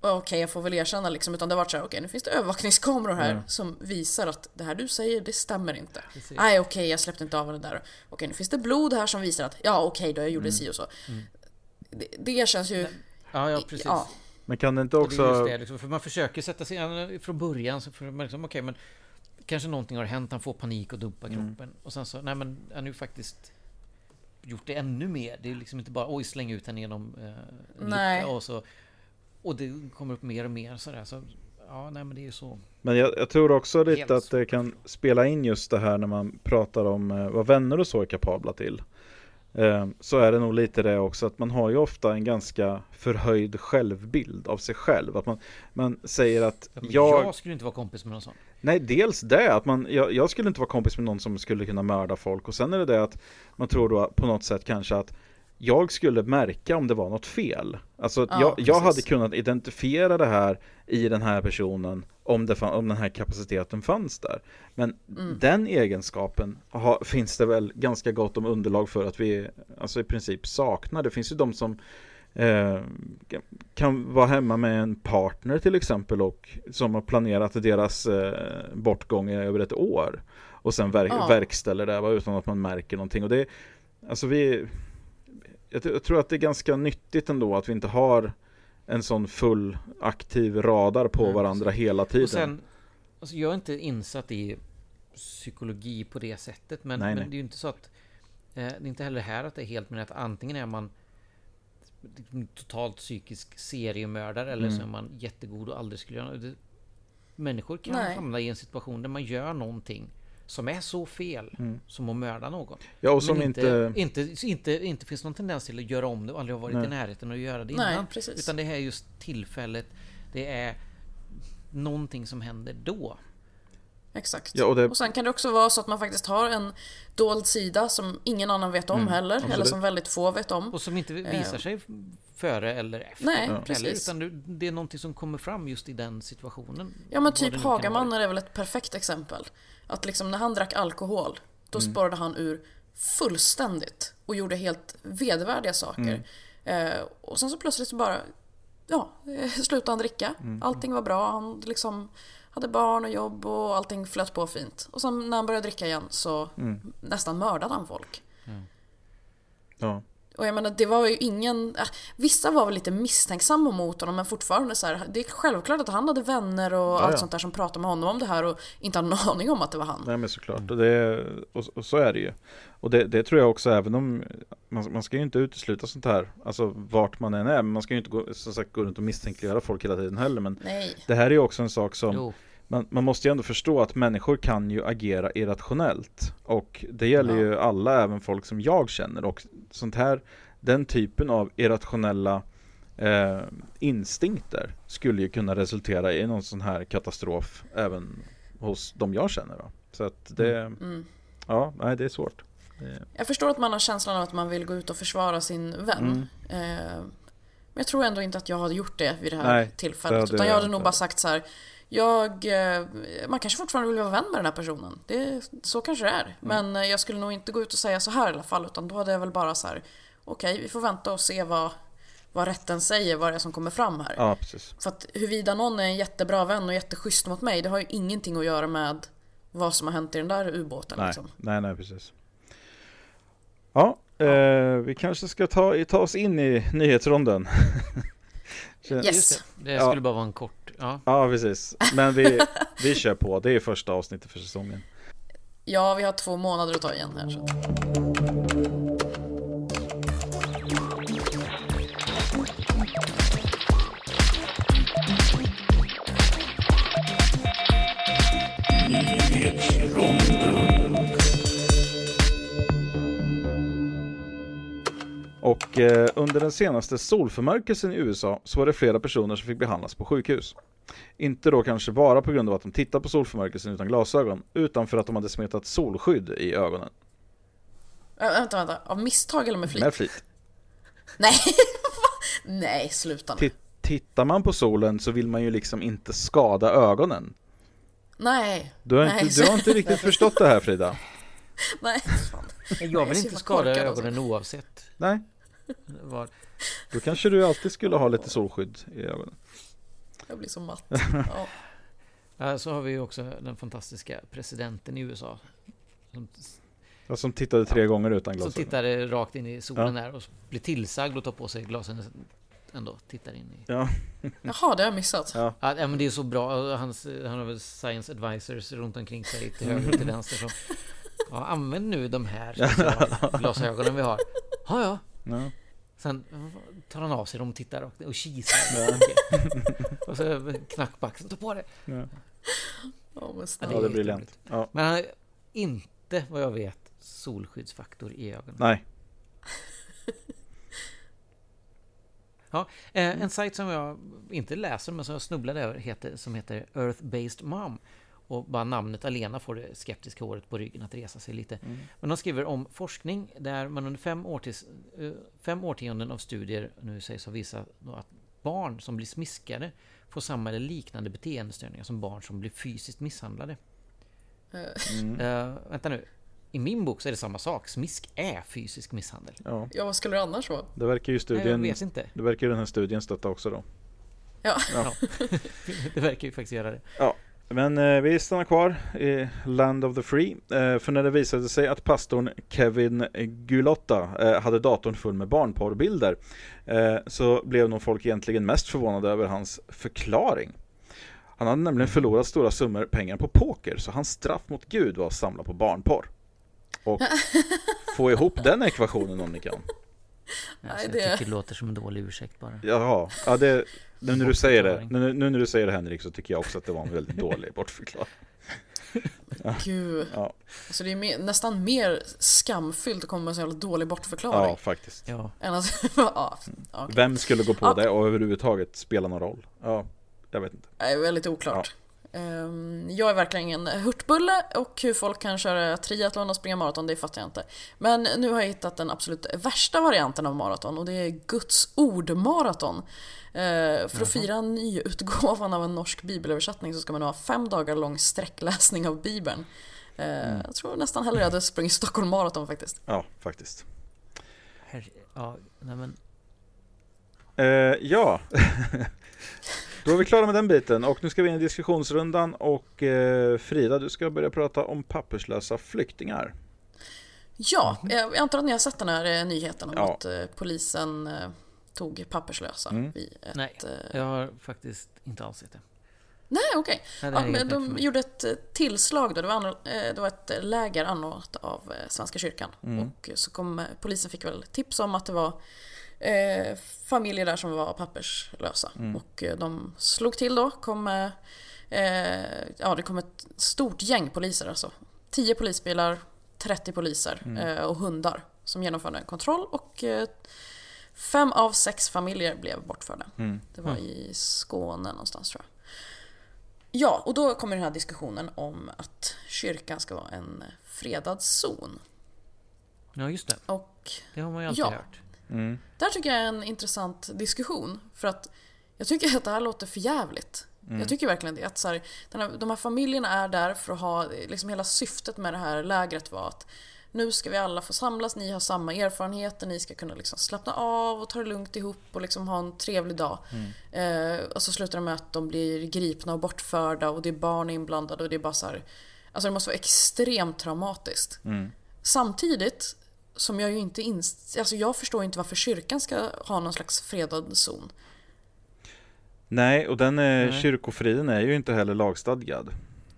Okej, jag får väl erkänna liksom, utan det var så här, okej, nu finns det övervakningskameror här som visar att det här du säger, det stämmer inte. Nej, okej, jag släppte inte av det där. Okej, nu finns det blod här som visar att okej, då jag gjorde si och så. Mm. Det känns ju... Ja, precis. Ja. Men kan det inte också... Det är just det, liksom, för man försöker sätta sig från början så man liksom, okej, men kanske någonting har hänt, han får panik och dumpar kroppen. Och sen så, nej men, han är ju faktiskt... gjort det ännu mer. Det är liksom inte bara, släng ut henne genom lucka och så... Och det kommer upp mer och mer sådär. Så, ja, nej, men det är ju så. Men jag tror också lite att det kan spela in just det här när man pratar om vad vänner och så är kapabla till. Så är det nog lite det också, att man har ju ofta en ganska förhöjd självbild av sig själv. Att man säger att jag skulle inte vara kompis med någon sån. Nej, dels det. Att jag skulle inte vara kompis med någon som skulle kunna mörda folk. Och sen är det att man tror då på något sätt kanske att jag skulle märka om det var något fel. Alltså jag hade kunnat identifiera det här i den här personen om den här kapaciteten fanns där. Men den egenskapen finns det väl ganska gott om underlag för att vi alltså i princip saknar. Det finns ju de som kan vara hemma med en partner till exempel och som har planerat deras bortgång över ett år och sen verkställer det utan att man märker någonting. Och det alltså jag tror att det är ganska nyttigt ändå att vi inte har en sån full aktiv radar på varandra hela tiden. Och sen, alltså jag är inte insatt i psykologi på det sättet, men, det är ju inte så att det är inte heller här att det är helt, men att antingen är man totalt psykisk seriemördare eller så är man jättegod och aldrig skulle göra det. Människor kan hamna i en situation där man gör någonting som är så fel som att mörda någon. Ja, och som inte finns någon tendens till att göra om det och aldrig har varit i närheten att göra det innan. Precis. Utan det här är just tillfället, det är någonting som händer då. Exakt. Ja, och sen kan det också vara så att man faktiskt har en dold sida som ingen annan vet om heller, absolut. Eller som väldigt få vet om. Och som inte visar sig före eller efter. Nej, precis. Utan det är någonting som kommer fram just i den situationen. Ja, men typ Hagamannen är väl ett perfekt exempel. Att liksom när han drack alkohol, då sparade han ur fullständigt och gjorde helt vedervärdiga saker. Och sen så plötsligt så bara slutade han dricka. Allting var bra, han liksom hade barn och jobb och allting flöt på fint. Och sen när han började dricka igen så nästan mördade han folk. Ja. Och jag menar, det var ju ingen... vissa var väl lite misstänksamma mot honom, men fortfarande så här, det är självklart att han hade vänner och allt sånt där som pratade med honom om det här och inte hade någon aning om att det var han. Nej, men såklart. Och så är det ju. Och det tror jag också, även om... Man ska ju inte utesluta sånt här, alltså vart man än är. Men man ska ju inte gå runt och misstänkliggöra folk hela tiden heller. Men det här är ju också en sak som... Man måste ju ändå förstå att människor kan ju agera irrationellt. Och det gäller ju alla, även folk som jag känner. Och sånt här, den typen av irrationella instinkter skulle ju kunna resultera i någon sån här katastrof även hos de jag känner. Då. Så att det... det är svårt. Jag förstår att man har känslan av att man vill gå ut och försvara sin vän. Men jag tror ändå inte att jag hade gjort det vid det här tillfället. Utan jag hade nog bara sagt så här... man kanske fortfarande vill vara vän med den här personen. Så kanske det är. Men jag skulle nog inte gå ut och säga så här i alla fall, utan då hade jag väl bara så här: okej, vi får vänta och se vad rätten säger, vad det är som kommer fram här. Ja, precis. För att huruvida någon är en jättebra vän och jätteschysst mot mig, det har ju ingenting att göra med vad som har hänt i den där ubåten. Nej, liksom. nej, precis. Ja, vi kanske ska ta oss in i nyhetsronden. Yes. Det skulle bara vara en kort. Ja, precis. Men vi kör på. Det är första avsnittet för säsongen. Ja, vi har 2 månader att ta igen här. Så. Och under den senaste solförmörkelsen i USA så var det flera personer som fick behandlas på sjukhus. Inte då kanske bara på grund av att de tittade på solförmörkelsen utan glasögon, utan för att de hade smetat solskydd i ögonen. Vänta. Av misstag eller med flit? Med flit. Nej, nej, sluta nu. Tittar man på solen så vill man ju liksom inte skada ögonen. Nej. Du har inte riktigt förstått det här, Frida. Nej, fan. Jag vill inte skada ögonen oavsett. Nej. Då kanske du alltid skulle ha lite solskydd i ögonen. Jag blir så matt. Ja. Så har vi ju också den fantastiska presidenten i USA. Som tittade 3 gånger utan glasögon. Som tittade rakt in i solen där och blev tillsagd och tar på sig glasögon ändå. Tittar in i... Ja. Jaha, det har jag missat. Ja, men det är så bra. Han har väl science advisors runt omkring sig till höger och till vänster som... Ja, använd nu de här glasögonen vi har. Ja. Sen tar han av sig dem och tittar och kisar. Ja. Och så knackbaxen, ta på det. Ja. Ja, det är briljant. Ja. Men han har inte, vad jag vet, solskyddsfaktor i ögonen. Nej. Ja, en sajt som jag inte läser men som jag snubblade över som heter Earth-Based Mom. Och bara namnet alena får det skeptiska håret på ryggen att resa sig lite. Men de skriver om forskning där man under 5 årtionden av studier nu sägs ha visat att barn som blir smiskade får samma eller liknande beteendestörningar som barn som blir fysiskt misshandlade. Vänta nu. I min bok så är det samma sak. Smisk är fysisk misshandel. Ja, vad skulle det annars vara? Det verkar ju studien... Nej, jag vet inte. Det verkar ju den här studien stötta också då. Ja. Det verkar ju faktiskt göra det. Ja. Men vi stannar kvar i Land of the Free. För när det visade sig att pastorn Kevin Gulotta hade datorn full med barnporrbilder så blev nog folk egentligen mest förvånade över hans förklaring. Han hade nämligen förlorat stora summor pengar på poker, så hans straff mot Gud var att samla på barnporr. Och få ihop den ekvationen om ni kan. Jag tycker det låter som en dålig ursäkt bara. Jaha, ja, det... Nu när du säger det, Henrik, så tycker jag också att det var en väldigt dålig bortförklaring. Gud. Ja. Alltså det är nästan mer skamfyllt att komma med en så jävla dålig bortförklaring. Ja, faktiskt. Ja. Än att, okay. Vem skulle gå på det och överhuvudtaget spela någon roll? Ja, jag vet inte. Det är väldigt oklart. Ja. Jag är verkligen en hurtbulle, och hur folk kan köra triathlon och springa maraton, det fattar jag inte. Men nu har jag hittat den absolut värsta varianten av maraton, och det är Guds ord-maraton. För att fira nyutgåvan av en norsk bibelöversättning så ska man ha 5 dagar lång sträckläsning av Bibeln. Jag tror nästan hellre hade sprungit Stockholm Marathon faktiskt. Ja, faktiskt. Ja. Då är vi klara med den biten, och nu ska vi in i diskussionsrundan, och Frida, du ska börja prata om papperslösa flyktingar. Ja, jag antar att ni har sett den här nyheten om att polisen... tog papperslösa vid ett... Nej, jag har faktiskt inte alls sett det. Nej, okej. Okay. Ja, de gjorde ett tillslag då. Det var ett läger anordnat av Svenska kyrkan. Och så polisen fick väl tips om att det var familjer där som var papperslösa. Och de slog till då. Det kom ett stort gäng poliser alltså. 10 polisbilar, 30 poliser och hundar som genomförde en kontroll, och 5 av 6 familjer blev bortförda. Det var i Skåne någonstans, tror jag. Ja, och då kommer den här diskussionen om att kyrkan ska vara en fredad zon. Ja, just det. Och det har man ju alltid hört. Där tycker jag är en intressant diskussion, för att jag tycker att det här låter för jävligt. Jag tycker verkligen det, att så här, de här familjerna är där för att ha, liksom hela syftet med det här lägret var att nu ska vi alla få samlas, ni har samma erfarenheter, ni ska kunna liksom slappna av och ta det lugnt ihop och liksom ha en trevlig dag. Och så slutar det med att de blir gripna och bortförda, och det är barn inblandade, och det är bara så här, alltså det måste vara extremt traumatiskt. Samtidigt som jag ju inte jag förstår inte varför kyrkan ska ha någon slags fredad zon. Nej, och den kyrkofriden är ju inte heller lagstadgad.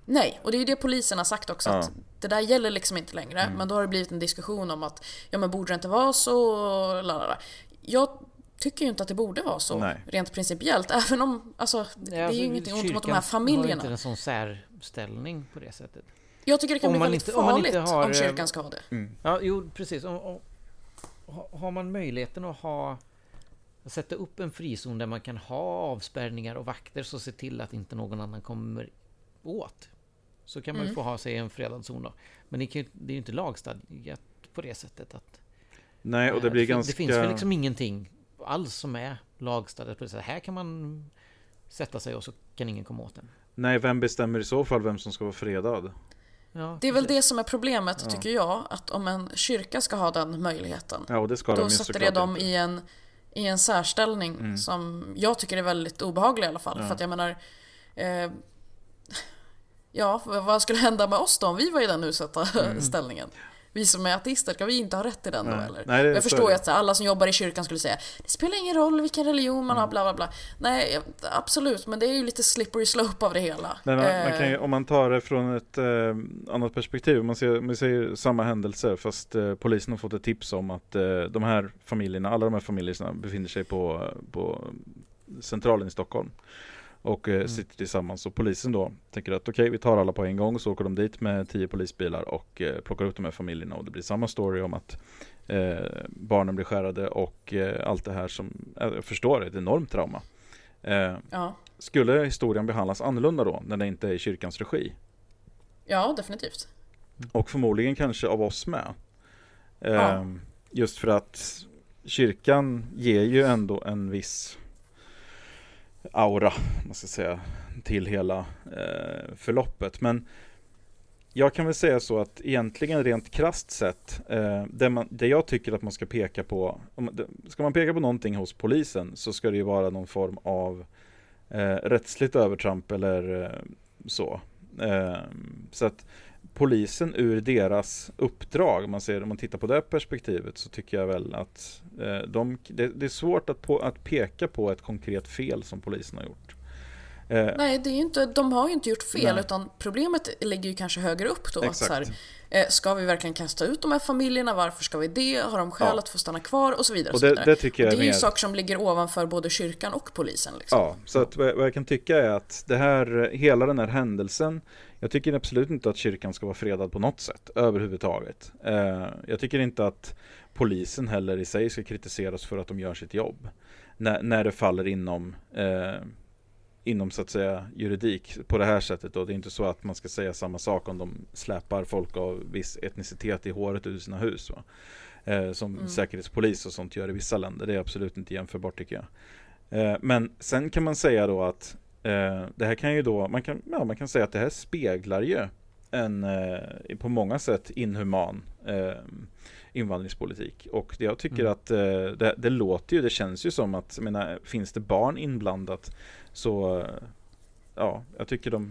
Nej, och det är ju det polisen har sagt också, att det där gäller liksom inte längre. Men då har det blivit en diskussion om att ja, men borde det inte vara så? Lalala. Jag tycker ju inte att det borde vara så. Nej. Rent principiellt, även om alltså, det är ju ingenting ont mot de här familjerna. Kyrkan har inte en sån särställning på det sättet. Jag tycker det kan bli väldigt farligt om kyrkan ska ha det. Mm. Ja, jo, precis. Har man möjligheten att sätta upp en frizon där man kan ha avspärrningar och vakter, så se till att inte någon annan kommer åt, så kan man ju få ha sig en fredad zon då. Men det är ju inte lagstadgat på det sättet att... Nej, och det blir ganska... Det finns väl liksom ingenting alls som är lagstadgat på det sättet. Här kan man sätta sig och så kan ingen komma åt den. Nej, vem bestämmer i så fall vem som ska vara fredad? Ja, det är väl det som är problemet, tycker jag, att om en kyrka ska ha den möjligheten, ja, och det ska då de sätter det dem i en särställning som jag tycker är väldigt obehaglig i alla fall. Ja. För att jag menar... vad skulle hända med oss då om vi var i den utsatta ställningen? Vi som är ateister, ska vi inte ha rätt i den då? Eller? Nej, jag förstår ju att alla som jobbar i kyrkan skulle säga det spelar ingen roll vilken religion man har, bla bla bla. Nej, absolut, men det är ju lite slippery slope av det hela. Men man kan ju, om man tar det från ett annat perspektiv, man ser samma händelse, fast polisen har fått ett tips om att alla de här familjerna befinner sig på centralen i Stockholm. Och sitter tillsammans, och polisen då tänker att okej, vi tar alla på en gång, så åker de dit med 10 polisbilar och plockar ut de här familjerna, och det blir samma story om att barnen blir skärrade och allt det här som jag förstår är ett enormt trauma. Skulle historien behandlas annorlunda då när det inte är i kyrkans regi? Ja, definitivt. Och förmodligen kanske av oss med. Just för att kyrkan ger ju ändå en viss aura, man ska säga, till hela förloppet. Men jag kan väl säga så att egentligen rent krasst sett, det jag tycker att man ska peka på, ska man peka på någonting hos polisen, så ska det ju vara någon form av rättsligt övertramp eller så. Så att polisen ur deras uppdrag, om man tittar på det perspektivet, så tycker jag väl att det är svårt att peka på ett konkret fel som polisen har gjort. Nej, det är ju inte, de har ju inte gjort fel, utan problemet ligger ju kanske högre upp då. Så här, ska vi verkligen kasta ut de här familjerna? Varför ska vi det? Har de skäl att få stanna kvar? Och så vidare. Och det tycker jag, och det är ju saker som ligger ovanför både kyrkan och polisen. Liksom. Ja, så att vad jag kan tycka är att hela den här händelsen, jag tycker absolut inte att kyrkan ska vara fredad på något sätt, överhuvudtaget. Jag tycker inte att polisen heller i sig ska kritiseras för att de gör sitt jobb. När det faller inom så att säga juridik på det här sättet, och det är inte så att man ska säga samma sak om de släpar folk av viss etnicitet i håret ur sina hus, va? Som säkerhetspolis och sånt gör i vissa länder. Det är absolut inte jämförbart, tycker jag. Men sen kan man säga då att det här kan ju då, man kan säga att det här speglar ju en på många sätt inhuman invandringspolitik, och jag tycker att det låter ju, det känns ju som att, jag menar, finns det barn inblandat, så ja, jag tycker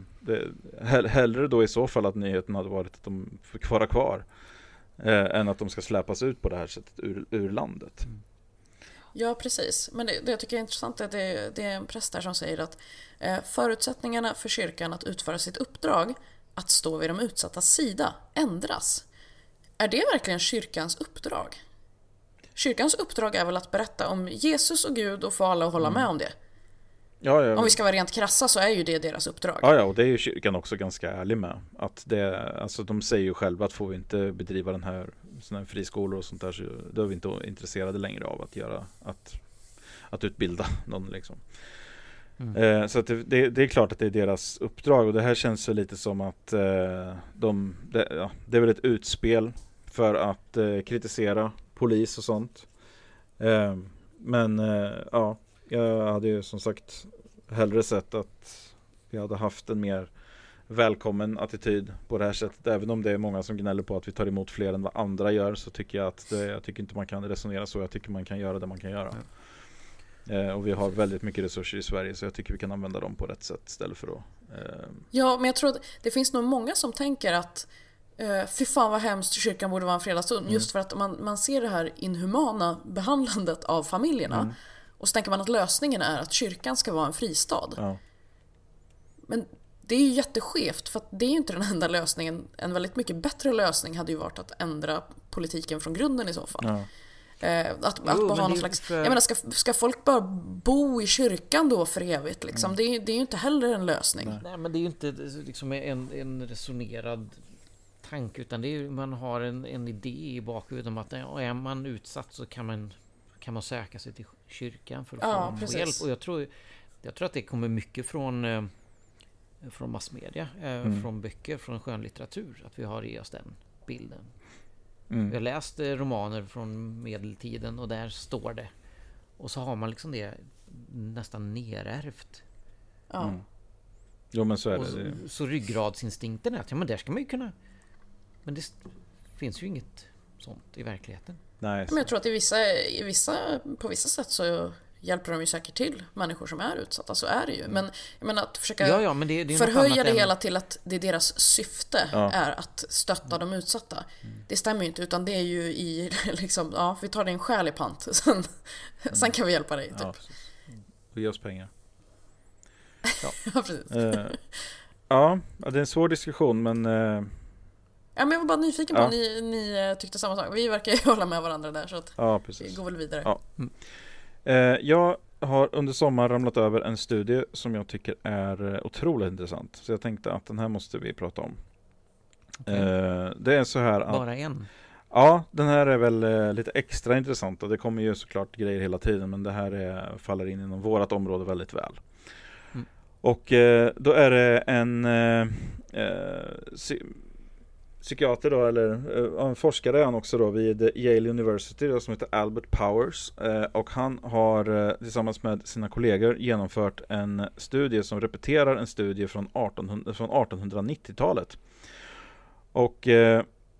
hellre då i så fall att nyheten hade varit att de fick vara kvar än att de ska släpas ut på det här sättet ur landet. Ja, precis. Men det jag tycker är intressant är att det är en präst där som säger att förutsättningarna för kyrkan att utföra sitt uppdrag, att stå vid de utsatta sida, ändras. Är det verkligen kyrkans uppdrag? Kyrkans uppdrag är väl att berätta om Jesus och Gud och få alla att hålla med om det. Ja. Om vi ska vara rent krassa, så är ju det deras uppdrag. Ja, och det är ju kyrkan också ganska ärlig med. Att alltså de säger ju själva att får vi inte bedriva såna här friskolor och sånt där, så då är vi inte intresserade längre av att göra, att utbilda någon liksom. Så att det är klart att det är deras uppdrag, och det här känns ju lite som att det är väl ett utspel för att kritisera polis och sånt. Jag hade ju som sagt hellre sett att vi hade haft en mer välkommen attityd på det här sättet. Även om det är många som gnäller på att vi tar emot fler än vad andra gör, så tycker jag att jag tycker inte man kan resonera så. Jag tycker man kan göra det man kan göra. Och vi har väldigt mycket resurser i Sverige, så jag tycker vi kan använda dem på rätt sätt istället för att... Ja, men jag tror att det finns nog många som tänker att fy fan vad hemskt, kyrkan borde vara en fredagsstund. Just för att man ser det här inhumana behandlandet av familjerna. Och så tänker man att lösningen är att kyrkan ska vara en fristad. Ja. Men det är ju jätteskevt, för att det är ju inte den enda lösningen. En väldigt mycket bättre lösning hade ju varit att ändra politiken från grunden i så fall. Ja. Att bara ha någon slags, jag menar, ska folk bara bo i kyrkan då för evigt liksom? Mm. Det är ju inte heller en lösning. Nej, men det är ju inte liksom en resonerad tanke, utan det är ju, man har en idé i bakhuvudet om att är man utsatt så kan man söka sig till kyrkan för att få hjälp. Och jag tror att det kommer mycket från massmedia, från böcker, från skönlitteratur, att vi har i oss den bilden. Mm. Jag läste romaner från medeltiden och där står det. Och så har man liksom det nästan nerärvt. Ja. Mm. Jo, men så är det. Så ryggradsinstinkten är att men där ska man ju kunna. Men det finns ju inget sånt i verkligheten. Nej, så. Men jag tror att på vissa sätt så hjälper de ju säkert till människor som är utsatta, så är det ju. Men jag menar, att försöka men det förhöja det hela till att det är deras syfte är att stötta de utsatta. Det stämmer ju inte, utan det är ju i liksom, vi tar din själ i pant, sen kan vi hjälpa dig typ. Och ge oss pengar. Precis. Det är en svår diskussion, men men jag var bara nyfiken på om ni tyckte samma sak. Vi verkar ju hålla med varandra där, så att vi går väl vidare. Ja. Jag har under sommaren ramlat över en studie som jag tycker är otroligt intressant. Så jag tänkte att den här måste vi prata om. Okay. Det är så här att, bara en? Ja, den här är väl lite extra intressant. Och det kommer ju såklart grejer hela tiden. Men det här faller in inom vårat område väldigt väl. Mm. Och då är det en psykiater då, eller en forskare han också då vid Yale University då, som heter Albert Powers, och han har tillsammans med sina kollegor genomfört en studie som repeterar en studie från 1890-talet. Och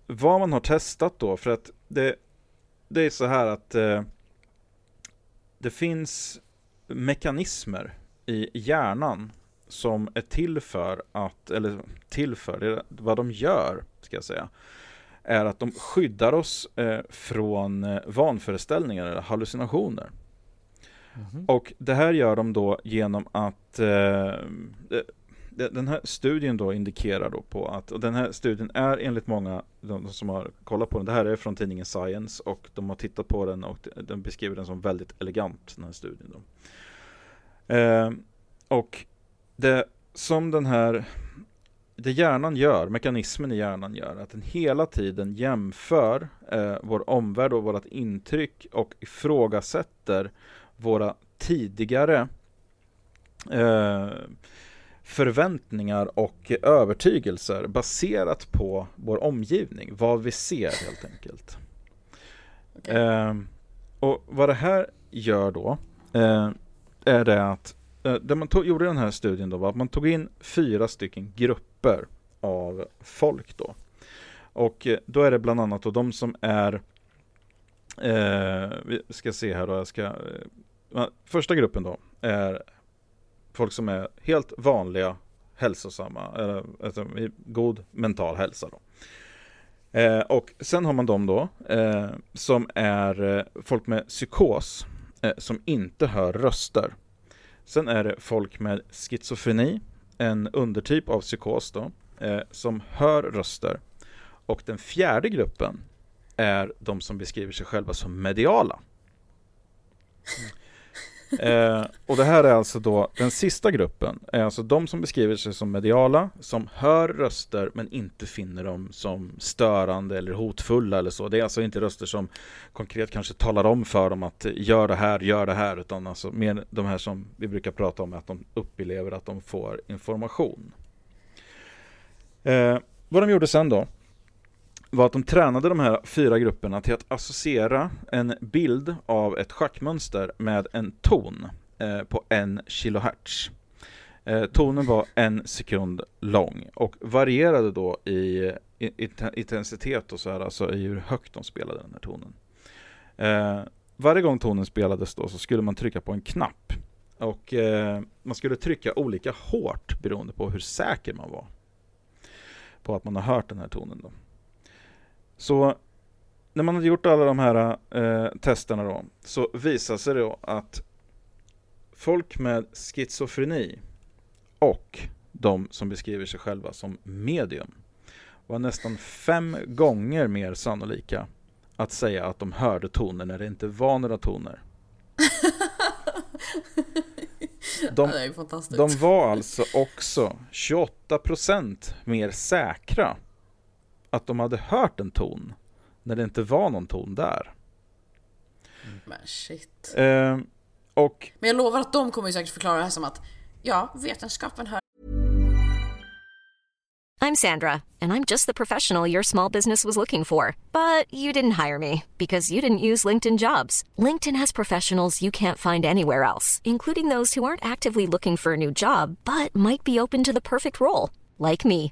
vad man har testat då, för att det är så här att det finns mekanismer i hjärnan som är till för att, eller till för, vad de gör ska jag säga, är att de skyddar oss från vanföreställningar eller hallucinationer. Mm-hmm. Och det här gör de då genom att den här studien då indikerar då på att, och den här studien är enligt många de som har kollat på den, det här är från tidningen Science och de har tittat på den och de beskriver den som väldigt elegant, den här studien då. Och det som det hjärnan gör, mekanismen i hjärnan gör att den hela tiden jämför vår omvärld och vårat intryck och ifrågasätter våra tidigare förväntningar och övertygelser baserat på vår omgivning, vad vi ser helt enkelt. Okay. Och vad det här gör då är det att det man gjorde i den här studien då var att man tog in 4 stycken grupper av folk då. Och då är det bland annat då de som är vi ska se här då, första gruppen då är folk som är helt vanliga, hälsosamma, eller alltså, god mental hälsa då. Och sen har man dem då som är folk med psykos som inte hör röster. Sen är det folk med schizofreni, en undertyp av psykos då, som hör röster. Och den fjärde gruppen är de som beskriver sig själva som mediala. Och det här är alltså då den sista gruppen, är alltså de som beskriver sig som mediala, som hör röster men inte finner dem som störande eller hotfulla eller så. Det är alltså inte röster som konkret kanske talar om för dem att gör det här, utan alltså mer de här som vi brukar prata om, att de upplever att de får information. Vad de gjorde sen då var att de tränade de här 4 grupperna till att associera en bild av ett schackmönster med en ton på 1 kilohertz. Tonen var 1 sekund lång och varierade då i intensitet och så här, alltså i hur högt de spelade den här tonen. Varje gång tonen spelades då så skulle man trycka på en knapp och man skulle trycka olika hårt beroende på hur säker man var på att man har hört den här tonen då. Så när man hade gjort alla de här testerna då, så visade sig då att folk med schizofreni och de som beskriver sig själva som medium var nästan 5 gånger mer sannolika att säga att de hörde toner när det inte var några toner. De var alltså också 28% mer säkra att de hade hört en ton när det inte var någon ton där. Men shit. Men jag lovar att de kommer ju säkert förklara det här som att ja, vetenskapen hör. I'm Sandra, and I'm just the professional your small business was looking for. But you didn't hire me, because you didn't use LinkedIn Jobs. LinkedIn has professionals you can't find anywhere else, including those who aren't actively looking for a new job, but might be open to the perfect role, like me.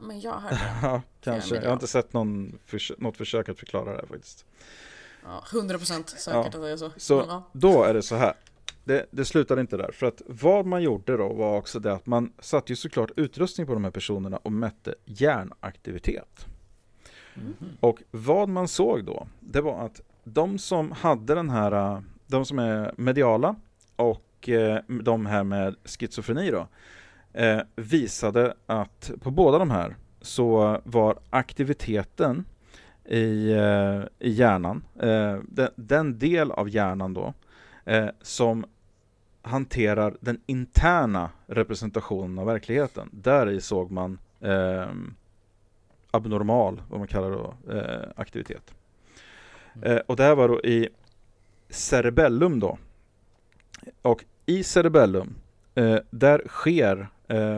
Men jag hörde det. Ja, kanske. Jag har inte sett något försök att förklara det här faktiskt. Ja, 100% säkert att det är så. Så då är det så här. Det slutar inte där. För att vad man gjorde då var också det att man satte ju såklart utrustning på de här personerna och mätte hjärnaktivitet. Mm. Och vad man såg då, det var att de som hade de som är mediala och de här med schizofreni då, visade att på båda de här så var aktiviteten i hjärnan, den del av hjärnan då som hanterar den interna representationen av verkligheten, där i såg man abnormal, vad man kallar då, aktivitet. Och det här var då i cerebellum då. Och i cerebellum där sker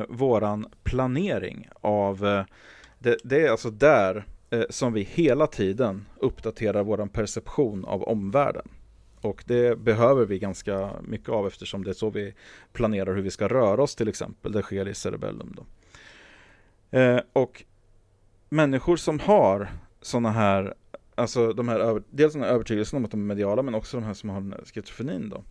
våran planering av det är alltså där som vi hela tiden uppdaterar våran perception av omvärlden. Och det behöver vi ganska mycket av eftersom det är så vi planerar hur vi ska röra oss till exempel. Det sker i cerebellum då. Och människor som har såna här, alltså de här, dels den här övertygelsen om att de är mediala, men också de här som har schizofrenin då,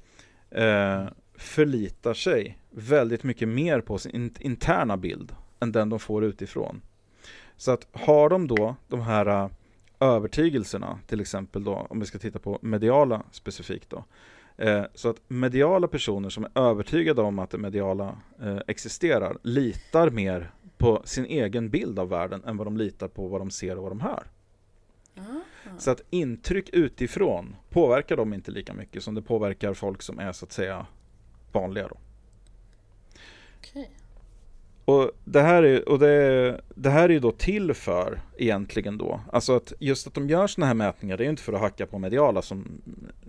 förlitar sig väldigt mycket mer på sin interna bild än den de får utifrån. Så att har de då de här övertygelserna, till exempel då, om vi ska titta på mediala specifikt då, så att mediala personer som är övertygade om att det mediala existerar litar mer på sin egen bild av världen än vad de litar på vad de ser och vad de hör. Så att intryck utifrån påverkar dem inte lika mycket som det påverkar folk som är så att säga vanliga då. Okay. Och det här är ju då till för egentligen då, alltså att just att de gör såna här mätningar, det är ju inte för att hacka på mediala som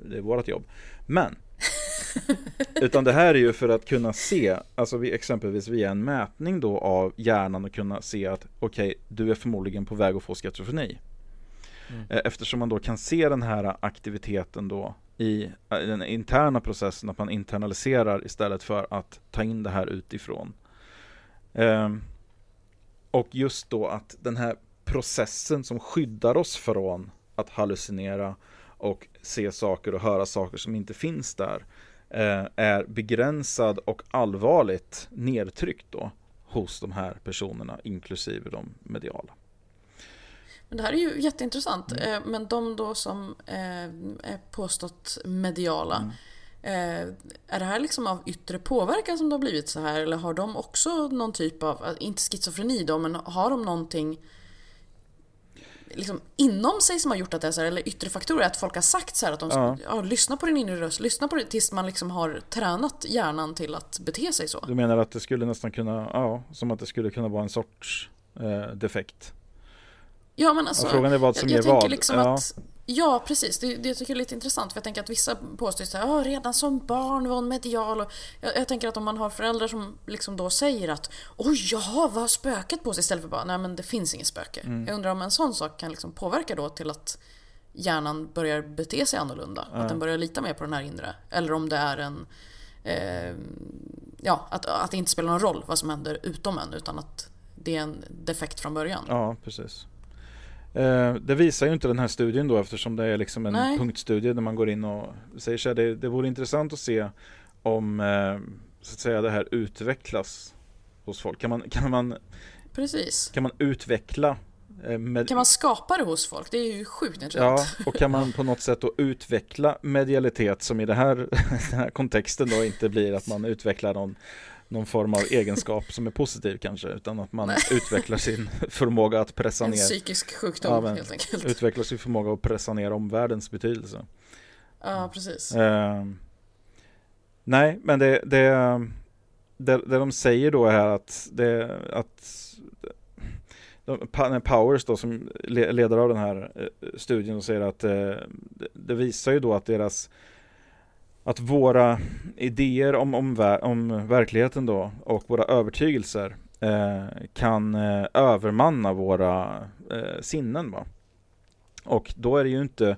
det är vårt jobb, men utan det här är ju för att kunna se, alltså vi exempelvis via en mätning då av hjärnan och kunna se att okej, du är förmodligen på väg att få schizofreni. Eftersom man då kan se den här aktiviteten då i den interna processen, att man internaliserar istället för att ta in det här utifrån. Och just då att den här processen som skyddar oss från att hallucinera och se saker och höra saker som inte finns där är begränsad och allvarligt nedtryckt då hos de här personerna, inklusive de mediala. Men det här är ju jätteintressant. Men de då som är påstått mediala, är det här liksom av yttre påverkan som det har blivit så här? Eller har de också någon typ av, inte schizofreni då, men har de någonting liksom inom sig som har gjort att det är så här, eller yttre faktorer, att folk har sagt så här att de lyssna på din inre röst, lyssna på det tills man liksom har tränat hjärnan till att bete sig så. Du menar att det skulle nästan kunna, som att det skulle kunna vara en sorts defekt. Ja, men alltså, frågan är vad som är vad. Liksom att, ja, precis. Det tycker jag är lite intressant, för jag tänker att vissa påstår så här, redan som barn var hon medial. Och jag tänker att om man har föräldrar som liksom då säger att vad har spöket på sig, istället för bara, nej men det finns inget spöke. Jag undrar om en sån sak kan liksom påverka då till att hjärnan börjar bete sig annorlunda. Att den börjar lita mer på den här inre. Eller om det är en att det inte spelar någon roll vad som händer utom en, utan att det är en defekt från början. Ja, precis. Det visar ju inte den här studien då, eftersom det är liksom en punktstudie där man går in och säger så här, det vore intressant att se om så att säga det här utvecklas hos folk. Kan man utveckla kan man skapa det hos folk? Det är ju sjukt intressant. Ja, och kan man på något sätt då utveckla medialitet, som i den här kontexten då inte blir att man utvecklar någon form av egenskap som är positiv kanske, utan att man utvecklar sin förmåga att pressa ner en psykisk sjukdom, helt enkelt. Utvecklar sin förmåga att pressa ner omvärldens betydelse. Ja, precis. Nej, men det de säger då är att Powers då, som ledare av den här studien, och säger att det visar ju då att att våra idéer om verkligheten då, och våra övertygelser kan övermanna våra sinnen, va? Och då är det ju inte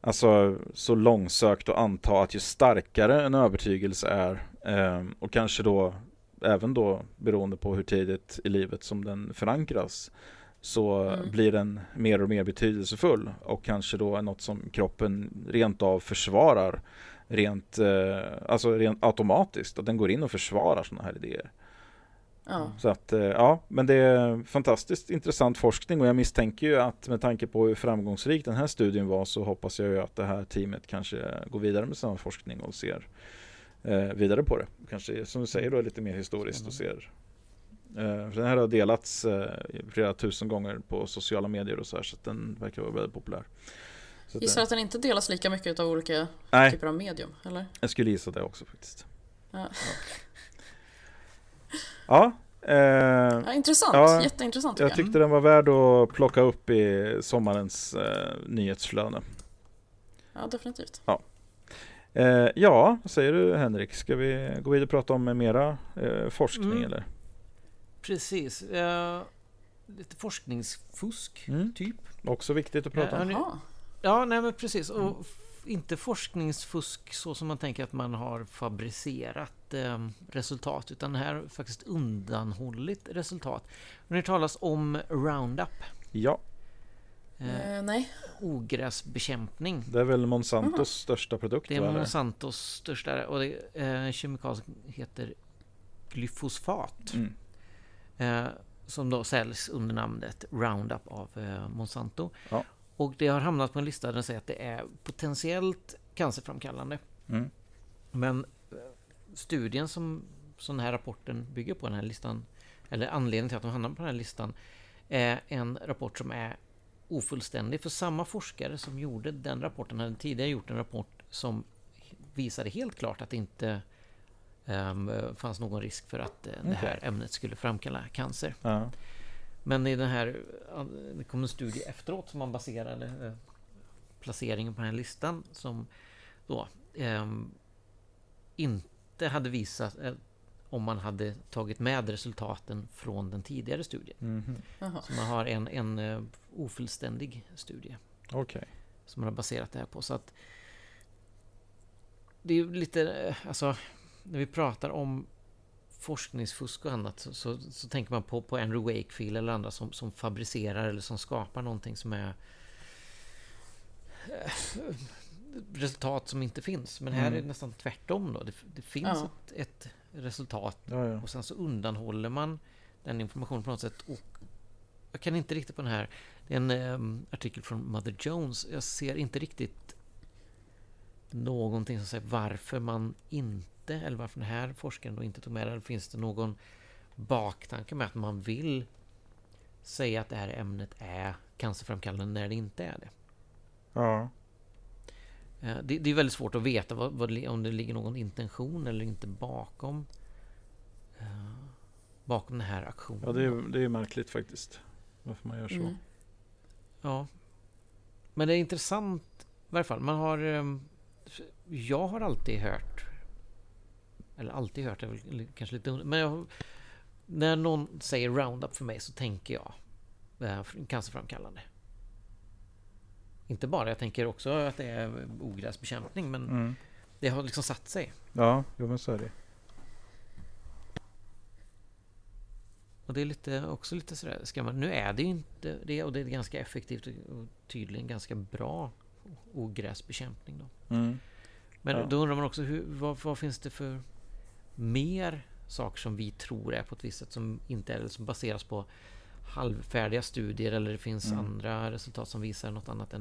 alltså så långsökt att anta att ju starkare en övertygelse är, och kanske då även då beroende på hur tidigt i livet som den förankras, så blir den mer och mer betydelsefull, och kanske då är något som kroppen rent av försvarar rent automatiskt, att den går in och försvarar såna här idéer. Så att men det är fantastiskt intressant forskning, och jag misstänker ju att med tanke på hur framgångsrik den här studien var, så hoppas jag ju att det här teamet kanske går vidare med samma forskning och ser vidare på det. Kanske, som du säger då, lite mer historiskt och ser. Den här har delats flera tusen gånger på sociala medier och så här, så att den verkar vara väldigt populär. Gissar att den inte delas lika mycket av olika typer av medium, eller? Jag skulle gissa det också faktiskt. Intressant, jätteintressant. Jag tyckte den var värd att plocka upp i sommarens nyhetsflöde. Ja, definitivt. Vad säger du, Henrik? Ska vi gå vidare och prata om mera forskning eller? Precis. Lite forskningsfusk typ. Också viktigt att prata om. Nej men precis. Och inte forskningsfusk så som man tänker att man har fabricerat resultat, utan här faktiskt undanhållit resultat. Och det talas om Roundup. Ja. Nej. Ogräsbekämpning. Det är väl Monsantos största produkt? Det är Monsantos största, och kemikalien heter glyfosat. Som då säljs under namnet Roundup av Monsanto. Ja. Och det har hamnat på en lista där det säger att det är potentiellt cancerframkallande. Men studien som den här rapporten bygger på, den här listan, eller anledningen till att de hamnar på den här listan, är en rapport som är ofullständig. För samma forskare som gjorde den rapporten hade tidigare gjort en rapport som visade helt klart att det inte fanns någon risk för att det här ämnet skulle framkalla cancer. Men i den här, det kom en studie efteråt som man baserade placeringen på den här listan, som då inte hade visat om man hade tagit med resultaten från den tidigare studien. Så man har en ofullständig studie som man har baserat det här på. Så att det är lite, alltså när vi pratar om forskningsfusk och annat, så tänker man på Andrew Wakefield eller andra som fabricerar eller som skapar någonting som är resultat som inte finns. Men här är det nästan tvärtom då. Det finns ett resultat och sen så undanhåller man den informationen på något sätt och jag kan inte riktigt på den här. Det är en artikel från Mother Jones. Jag ser inte riktigt någonting som säger varför man inte, eller varför den här forskaren då inte tog med det. Finns det någon baktanke med att man vill säga att det här ämnet är cancerframkallande när det inte är det? Ja. Det är väldigt svårt att veta om det ligger någon intention eller inte bakom bakom den här aktionen. Ja, det är märkligt faktiskt varför man gör så. Mm. Ja. Men det är intressant i varje fall. Jag har alltid hört det kanske lite, men när någon säger Roundup för mig så tänker jag cancerframkallande. Inte bara, jag tänker också att det är ogräsbekämpning, men det har liksom satt sig. Ja, jo, men så är det. Och det är också lite sådär skrämmande. Nu är det ju inte det, och det är ganska effektivt och tydligen ganska bra ogräsbekämpning då. Mm. Men då undrar man också vad finns det för mer saker som vi tror är på ett visst sätt som inte är, som baseras på halvfärdiga studier, eller det finns andra resultat som visar något annat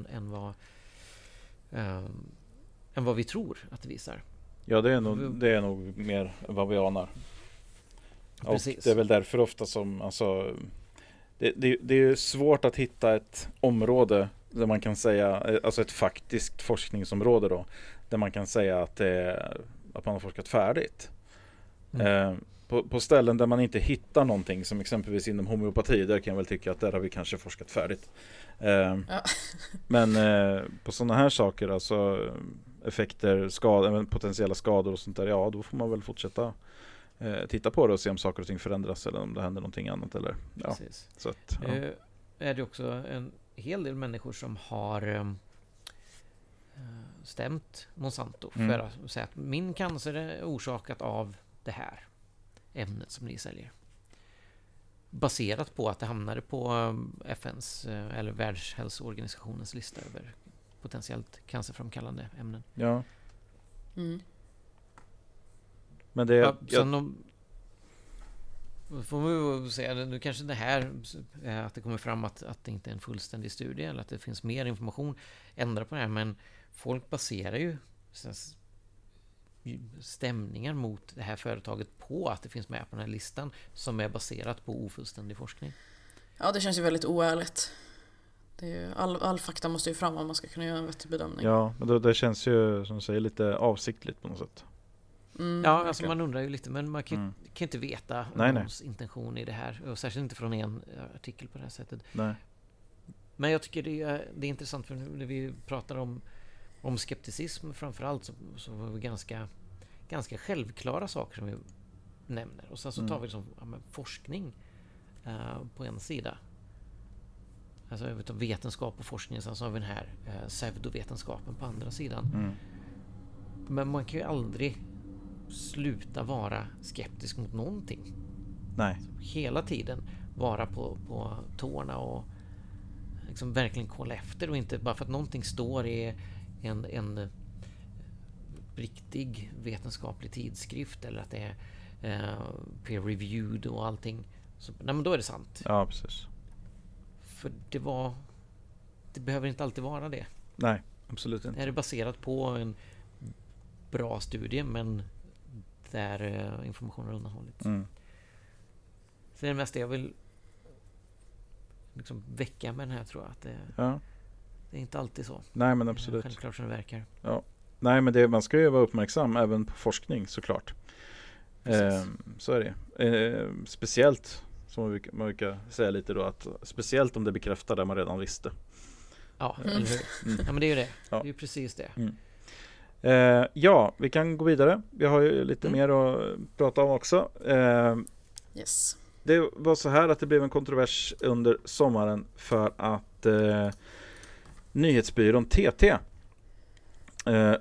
än vad vi tror att det visar. Ja, det är nog mer vad vi anar. Precis. Och det är väl därför ofta som det är svårt att hitta ett område där man kan säga, alltså ett faktiskt forskningsområde då, där man kan säga att man har forskat färdigt. Mm. På ställen där man inte hittar någonting, som exempelvis inom homeopati, där kan jag väl tycka att där har vi kanske forskat färdigt. Men på sådana här saker, alltså effekter, potentiella skador och sånt där, ja, då får man väl fortsätta titta på det och se om saker och ting förändras eller om det händer någonting annat. Eller, ja. Så att, ja. Är det också en hel del människor som har stämt Monsanto för att säga att min cancer är orsakat av det här ämnet som ni säljer, baserat på att det hamnade på FN:s eller Världshälsoorganisationens lista över potentiellt cancerframkallande ämnen. Ja. Mm. Men det får vi säga, nu kanske det här att det kommer fram att det inte är en fullständig studie eller att det finns mer information, ändra på det här, men folk baserar ju stämningar mot det här företaget på att det finns med på den här listan som är baserat på ofullständig forskning. Ja, det känns ju väldigt oärligt. Det är ju, all fakta måste ju fram om man ska kunna göra en vettig bedömning. Ja, men det känns ju som du säger lite avsiktligt på något sätt. Mm. Ja, alltså man undrar ju lite, men man kan inte veta någons intention i det här, och särskilt inte från en artikel på det här sättet. Nej. Men jag tycker det är intressant, för när vi pratar om skepticism framförallt så var det ganska självklara saker som vi nämner. Och sen så tar vi liksom, forskning på en sida. Alltså över vetenskap och forskning. Sen så har vi den här pseudovetenskapen på andra sidan. Mm. Men man kan ju aldrig sluta vara skeptisk mot någonting. Nej. Alltså, hela tiden vara på tårna och liksom verkligen kolla efter, och inte bara för att någonting står i en riktig vetenskaplig tidskrift eller att det är peer-reviewed och allting. Så, nej, men då är det sant. Ja, precis. För det behöver inte alltid vara det. Nej, absolut inte. Det är baserat på en bra studie, men där informationen har undanhållits. Mm. Så det är det mesta jag vill liksom väcka med den här, tror jag. Att det är inte alltid så. Nej, men absolut. Självklart som det verkar. Ja. Nej, men man ska ju vara uppmärksam även på forskning, såklart. Så är det. Speciellt, som man brukar säga lite då, att speciellt om det bekräftar det man redan visste. Ja, eller hur? Mm. Ja, men det är ju det. Ja. Det är ju precis det. Mm. Ja, vi kan gå vidare. Vi har ju lite mer att prata om också. Yes. Det var så här att det blev en kontrovers under sommaren för att nyhetsbyrån TT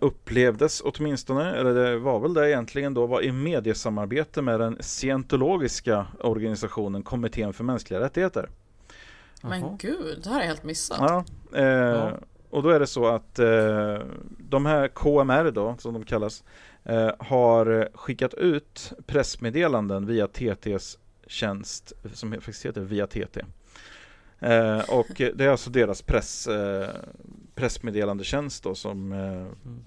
upplevdes åtminstone, eller det var väl det egentligen då, var i mediesamarbete med den scientologiska organisationen Kommittén för mänskliga rättigheter. Men gud, det här är helt missat. Ja, och då är det så att de här KMR då, som de kallas, har skickat ut pressmeddelanden via TT:s tjänst som faktiskt heter Via TT. Och det är alltså deras pressmeddelandetjänst då som,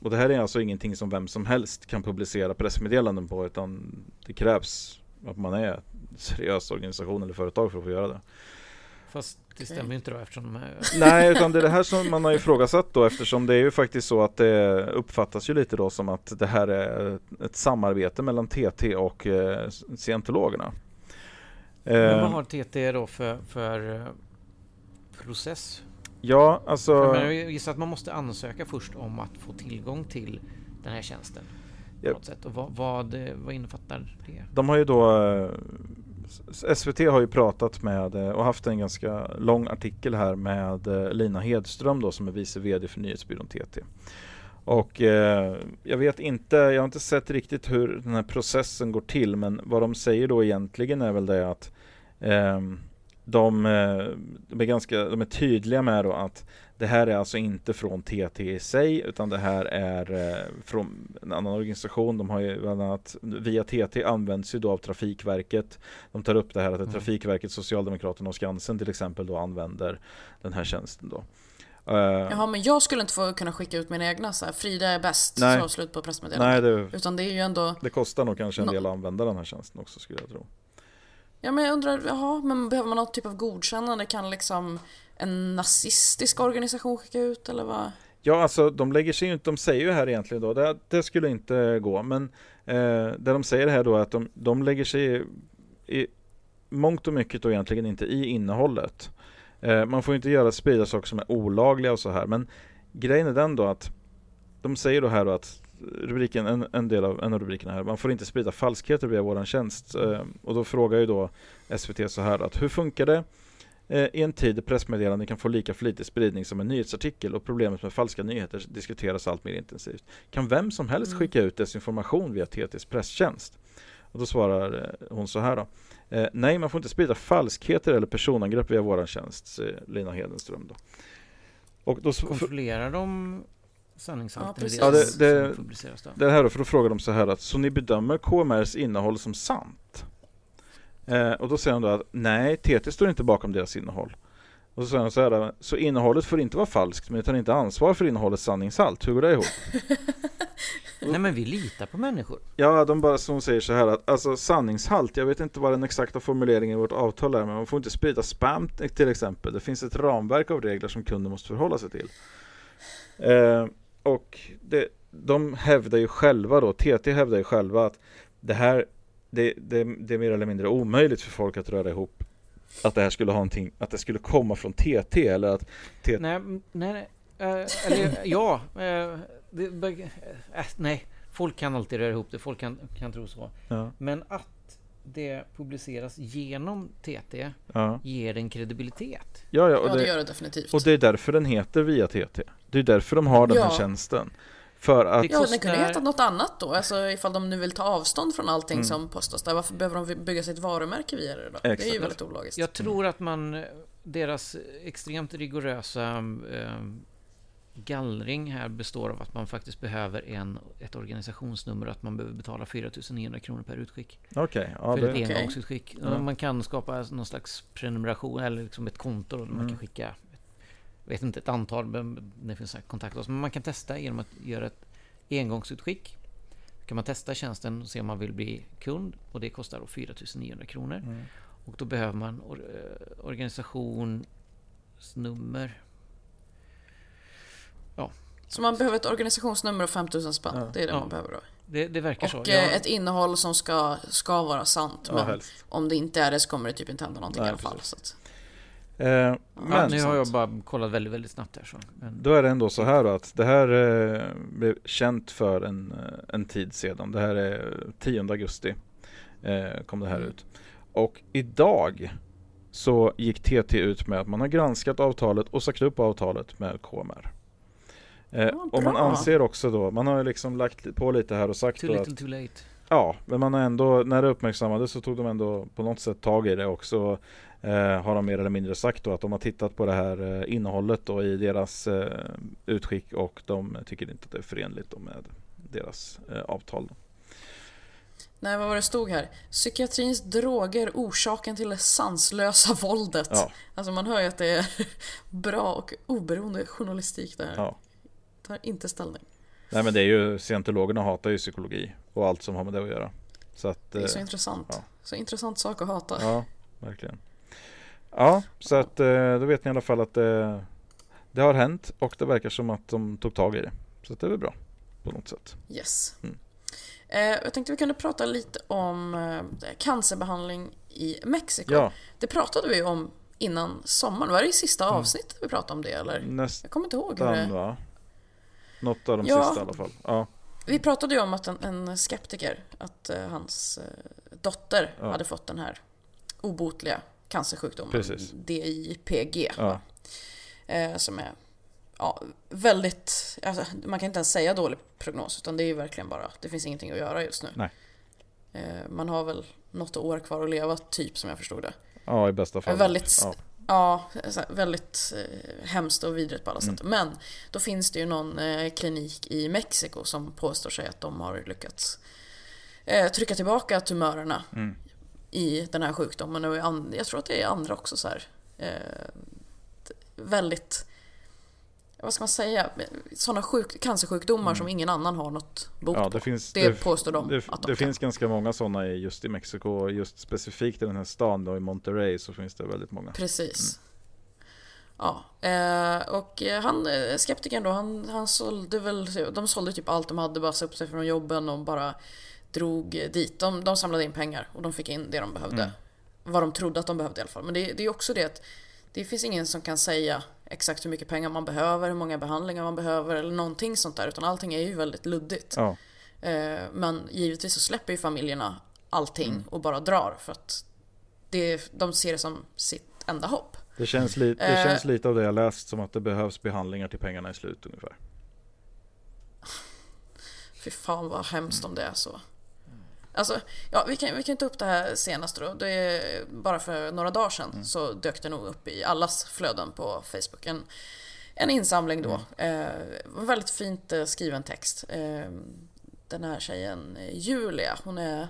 och det här är alltså ingenting som vem som helst kan publicera pressmeddelanden på, utan det krävs att man är en seriös organisation eller företag för att få göra det. Fast det stämmer ju inte då eftersom de är... Nej, utan det är det här som man har ifrågasatt då, eftersom det är ju faktiskt så att det uppfattas ju lite då som att det här är ett samarbete mellan TT och scientologerna. Men vad har TT då för process? Ja, alltså... Jag gissar att man måste ansöka först om att få tillgång till den här tjänsten. Yep. På något sätt. Och vad innefattar det? De har ju då... SVT har ju pratat med och haft en ganska lång artikel här med Lina Hedström då, som är vice vd för nyhetsbyrån TT. Och jag har inte sett riktigt hur den här processen går till, men vad de säger då egentligen är väl det att de är tydliga med då att det här är alltså inte från TT i sig, utan det här är från en annan organisation. De har ju bland annat, Via TT används ju då av Trafikverket. De tar upp det här att Trafikverket, Socialdemokraterna och Science till exempel då använder den här tjänsten då. Jaha, men jag skulle inte få kunna skicka ut mina egna så här, Frida är bäst, så slut på pressmeddelandet. Nej, utan det är ju ändå... Det kostar nog kanske en del att använda den här tjänsten också, skulle jag tro. Ja, men jag undrar, men behöver man något typ av godkännande? Kan liksom en nazistisk organisation skicka ut eller vad? Ja, alltså de lägger sig ju inte, de säger ju här egentligen då, det skulle inte gå, men det de säger här då är att de lägger sig i mångt och mycket då egentligen inte i innehållet. Man får ju inte sprida saker som är olagliga och så här, men grejen är den då att de säger då här då att rubriken, en av rubrikerna här, man får inte sprida falskheter via våran tjänst, och då frågar ju då SVT så här att hur funkar det? I en tid pressmeddelanden kan få lika flitig spridning som en nyhetsartikel och problemet med falska nyheter diskuteras allt mer intensivt. Kan vem som helst skicka ut desinformation via TT:s presstjänst? Och då svarar hon så här då. Nej, man får inte sprida falskheter eller personangrepp via våran tjänst, Lina Hedenström då. Och då kontrollerar de sanningshalten i det som publiceras då? Det här då, för då frågar de så här att så ni bedömer KMRs innehåll som sant? Och då säger han då att nej, TT står inte bakom deras innehåll. Och så säger han så här, så innehållet får inte vara falskt, men utan inte ansvar för innehållets sanningshalt. Hur går det ihop? Nej, men vi litar på människor. Ja, de bara som säger så här att alltså sanningshalt, jag vet inte vad den exakta formuleringen i vårt avtal är, men man får inte sprida spam till exempel. Det finns ett ramverk av regler som kunden måste förhålla sig till. Och de hävdar ju själva då, TT hävdar ju själva att det här det är mer eller mindre omöjligt för folk att röra ihop att det här skulle ha någonting, att det skulle komma från TT eller att TT... Nej. Nej, folk kan alltid röra ihop det, folk kan tro så. Ja. Men att det publiceras genom TT ger en kredibilitet. Ja, och det gör det definitivt. Och det är därför den heter Via TT. Det är därför de har den här tjänsten. För att den kunde heta något annat då, alltså ifall de nu vill ta avstånd från allting som postas där, varför behöver de bygga sitt varumärke via det då? Exakt. Det är ju väldigt ologiskt. Jag tror att deras extremt rigorösa gallring här består av att man faktiskt behöver ett organisationsnummer och att man behöver betala 4 900 kronor per utskick. Okej. Ja, för ett engångsutskick. Ja. Man kan skapa någon slags prenumeration eller liksom ett konto där man kan skicka vet inte ett antal, men det finns kontakt oss. Men man kan testa genom att göra ett engångsutskick. Då kan man testa tjänsten och se om man vill bli kund. Och det kostar då 4 900 kronor. Mm. Och då behöver man organisationsnummer. Ja. Så man behöver ett organisationsnummer och 5 000 spänn. Ja. Det är det man behöver då. Det verkar och så. Och ett innehåll som ska vara sant. Ja, men helst. Om det inte är det så kommer det typ inte hända någonting. Nej, i alla fall. Så att... nu har jag bara kollat väldigt, väldigt snabbt här. Så. Då är det ändå så här då, att det här blev känt för en tid sedan. Det här är 10 augusti kom det här ut. Och idag så gick TT ut med att man har granskat avtalet och sagt upp avtalet med KMR. Och man anser också då, man har liksom lagt på lite här och sagt... Too little, too late. Ja, men man har ändå, när det uppmärksammades så tog de ändå på något sätt tag i det också. Har de mer eller mindre sagt då att de har tittat på det här innehållet då i deras utskick och de tycker inte att det är förenligt med deras avtal. Nej, vad var det stod här? Psykiatrins droger, orsaken till det sanslösa våldet. Ja. Alltså man hör ju att det är bra och oberoende journalistik det här. Ja. Tar inte ställning. Nej, men det är ju, scientologerna hatar ju psykologi och allt som har med det att göra. Så att, det är så intressant. Ja. Så intressant sak att hata. Ja, verkligen. Ja, så att då vet ni i alla fall att det har hänt och det verkar som att de tog tag i det. Så att det är väl bra på något sätt. Yes. Mm. Jag tänkte vi kunde prata lite om cancerbehandling i Mexiko. Ja. Det pratade vi om innan sommaren. Var det i sista avsnittet vi pratade om det? Eller? Jag kommer inte ihåg hur det... Va? Något av de sista i alla fall. Ja. Vi pratade ju om att en skeptiker, att hans dotter hade fått den här obotliga cancersjukdomen. Precis. DIPG. Ja. Som är väldigt, alltså, man kan inte ens säga dålig prognos, utan det är ju verkligen bara, det finns ingenting att göra just nu. Nej. Man har väl något år kvar att leva, typ, som jag förstod det. Ja, i bästa fall. Väldigt, väldigt hemskt och vidrigt på alla sätt. Men då finns det ju någon klinik i Mexiko som påstår sig att de har lyckats trycka tillbaka tumörerna i den här sjukdomen. Och jag tror att det är andra också så här. Väldigt, vad ska man säga, sådana cancersjukdomar som ingen annan har något bot på. Det påstår de. Det finns ganska många sådana just i Mexiko, just specifikt i den här stan då, i Monterrey, så finns det väldigt många. Precis. Och skeptikern då, han sålde väl, de sålde typ allt de hade, bara sa upp sig från jobben och bara drog dit. De samlade in pengar och de fick in det de behövde. Vad de trodde att de behövde i alla fall. Men det är också det att det finns ingen som kan säga exakt hur mycket pengar man behöver, hur många behandlingar man behöver eller någonting sånt där, utan allting är ju väldigt luddigt. Ja. Men givetvis så släpper ju familjerna allting och bara drar, för att de ser det som sitt enda hopp. Det känns lite av det jag läst som att det behövs behandlingar till pengarna är slut ungefär. Fy fan vad hemskt om det är så. Alltså, vi kan ta upp det här senast då. Det är bara för några dagar sedan så dök det nog upp i allas flöden på Facebook. En insamling då. Väldigt fint skriven text. Den här tjejen, Julia, hon är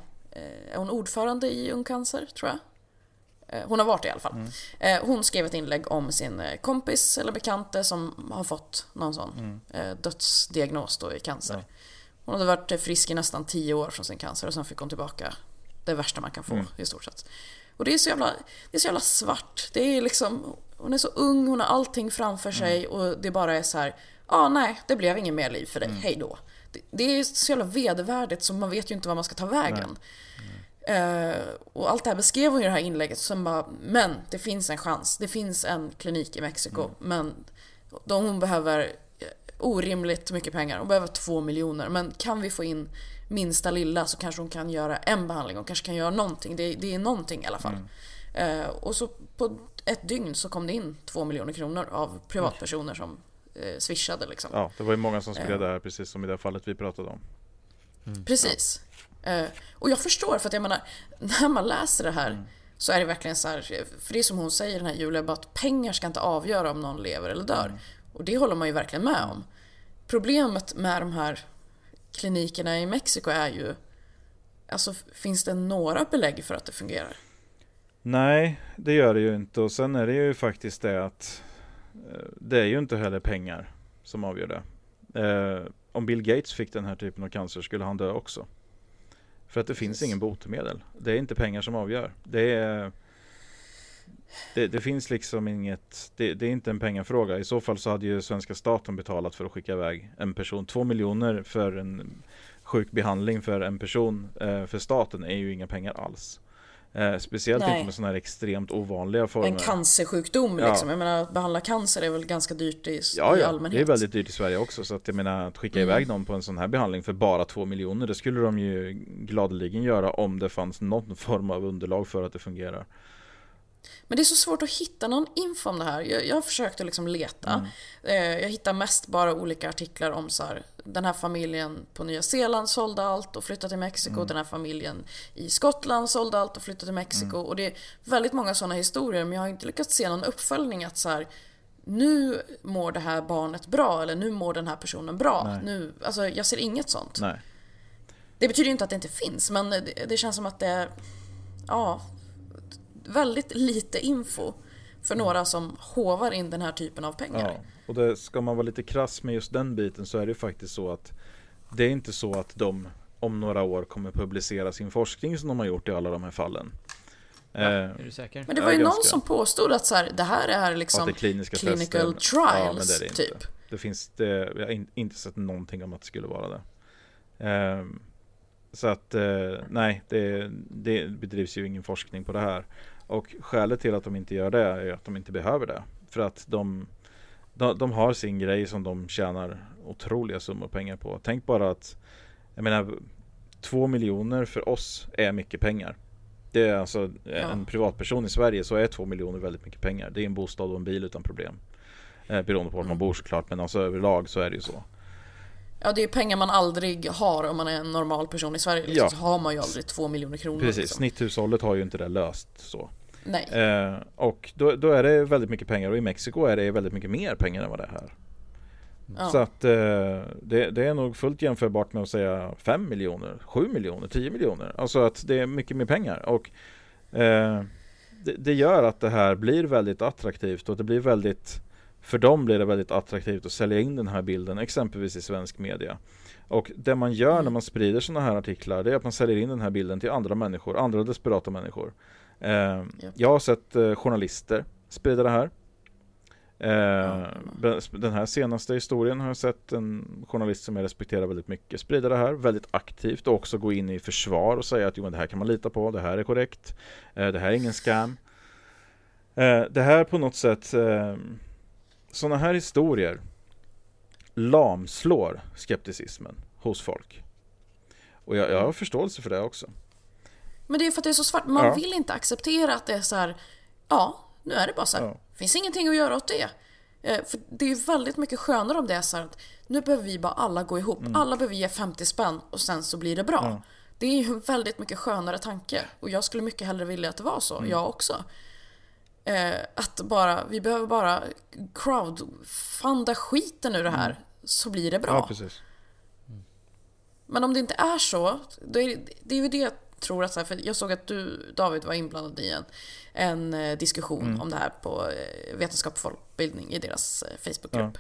hon ordförande i Ung Cancer, tror jag. Hon har varit det i alla fall. Hon skrev ett inlägg om sin kompis eller bekante som har fått någon sån dödsdiagnos då i cancer. Ja. Hon hade varit frisk i nästan 10 år från sin cancer och sen fick hon tillbaka det värsta man kan få i stort sett. Och det är så jävla svart. Det är liksom, hon är så ung, hon har allting framför sig och det bara är så här, nej, det blev ingen mer liv för dig. Hej då. Det är så jävla vedervärdigt, så man vet ju inte vad man ska ta vägen. Och allt det här beskrev hon i det här inlägget som bara, men det finns en chans. Det finns en klinik i Mexiko, men hon behöver orimligt mycket pengar. Hon behöver 2 miljoner. Men kan vi få in minsta lilla så kanske hon kan göra en behandling. Hon kanske kan göra någonting. Det är någonting i alla fall. Och så på ett dygn så kom det in 2 miljoner krononor av privatpersoner som swishade. Liksom. Ja, det var ju många som skulle det här, precis som i det fallet vi pratade om. Precis. Ja. Och jag förstår, för att jag menar, när man läser det här så är det verkligen så här, för det är som hon säger, den här Julia, bara att pengar ska inte avgöra om någon lever eller dör. Och det håller man ju verkligen med om. Problemet med de här klinikerna i Mexiko är ju, alltså, finns det några belägg för att det fungerar? Nej, det gör det ju inte. Och sen är det ju faktiskt det att det är ju inte heller pengar som avgör det. Om Bill Gates fick den här typen av cancer skulle han dö också. För att det finns ingen botemedel. Det är inte pengar som avgör. Det finns liksom inget, det är inte en pengafråga. I så fall så hade ju svenska staten betalat för att skicka iväg en person. 2 miljoner för en sjukbehandling för en person för staten är ju inga pengar alls. Speciellt inte med sådana här extremt ovanliga former. En cancersjukdom liksom. Jag menar, att behandla cancer är väl ganska dyrt i allmänhet. Det är väldigt dyrt i Sverige också. Så att jag menar, att skicka iväg någon på en sån här behandling för bara 2 miljoner, det skulle de ju gladeligen göra om det fanns någon form av underlag för att det fungerar. Men det är så svårt att hitta någon info om det här. Jag försökte liksom leta. Jag hittar mest bara olika artiklar om så här, den här familjen på Nya Zeeland sålde allt och flyttade till Mexiko. Den här familjen i Skottland sålde allt och flyttade till Mexiko. Och det är väldigt många sådana historier, men jag har inte lyckats se någon uppföljning att så här, nu mår det här barnet bra eller nu mår den här personen bra. Nu, alltså, jag ser inget sånt. Nej. Det betyder ju inte att det inte finns, men det känns som att det är väldigt lite info för några som hovar in den här typen av pengar. Ja, och det, ska man vara lite krass med just den biten, så är det faktiskt så att det är inte så att de om några år kommer publicera sin forskning som de har gjort i alla de här fallen. Ja, är du säker? Men det var ju någon som påstod att så här, det här är liksom det clinical trials, det typ. Inte. Det finns det, jag har inte sett någonting om att det skulle vara det. Så att nej, det bedrivs ju ingen forskning på det här. Och skälet till att de inte gör det är att de inte behöver det. För att de har sin grej som de tjänar otroliga summor pengar på. Tänk bara att, jag menar, 2 miljoner för oss är mycket pengar. Det är alltså en privatperson i Sverige, så är 2 miljoner väldigt mycket pengar. Det är en bostad och en bil utan problem. Beroende på var man bor såklart, men alltså överlag så är det ju så. Ja, det är pengar man aldrig har om man är en normal person i Sverige. Liksom, ja. Så har man ju aldrig 2 miljoner kronor. Precis, liksom. Snitthushållet har ju inte det löst så. Nej. Och då är det väldigt mycket pengar. Och i Mexiko är det väldigt mycket mer pengar än vad det är här. Ja. Så att det är nog fullt jämförbart med att säga 5 miljoner, 7 miljoner, 10 miljoner. Alltså att det är mycket mer pengar. Och det gör att det här blir väldigt attraktivt. Och det blir väldigt... För dem blir det väldigt attraktivt att sälja in den här bilden, exempelvis i svensk media. Och det man gör när man sprider sådana här artiklar, det är att man säljer in den här bilden till andra människor, andra desperata människor. Jag har sett journalister sprida det här. Den här senaste historien har jag sett en journalist som jag respekterar väldigt mycket sprida det här väldigt aktivt, och också gå in i försvar och säga att jo, men det här kan man lita på, det här är korrekt, det här är ingen scam. Det här på något sätt... Sådana här historier lamslår skepticismen hos folk. Och jag har förståelse för det också. Men det är för att det är så svart. Man vill inte acceptera att det är så här, nu är det bara så här. Finns ingenting att göra åt det. För det är väldigt mycket skönare om det är så här att nu behöver vi bara alla gå ihop. Alla behöver ge 50 spänn och sen så blir det bra. Ja. Det är ju en väldigt mycket skönare tanke. Och jag skulle mycket hellre vilja att det var så. Jag också. Att bara, vi behöver bara crowdfunda skiten ur det här, så blir det bra. Ja, precis. Men om det inte är så, då är det är ju det jag tror att så här, för jag såg att du, David, var inblandad i en diskussion om det här på vetenskap och folkbildning i deras Facebookgrupp.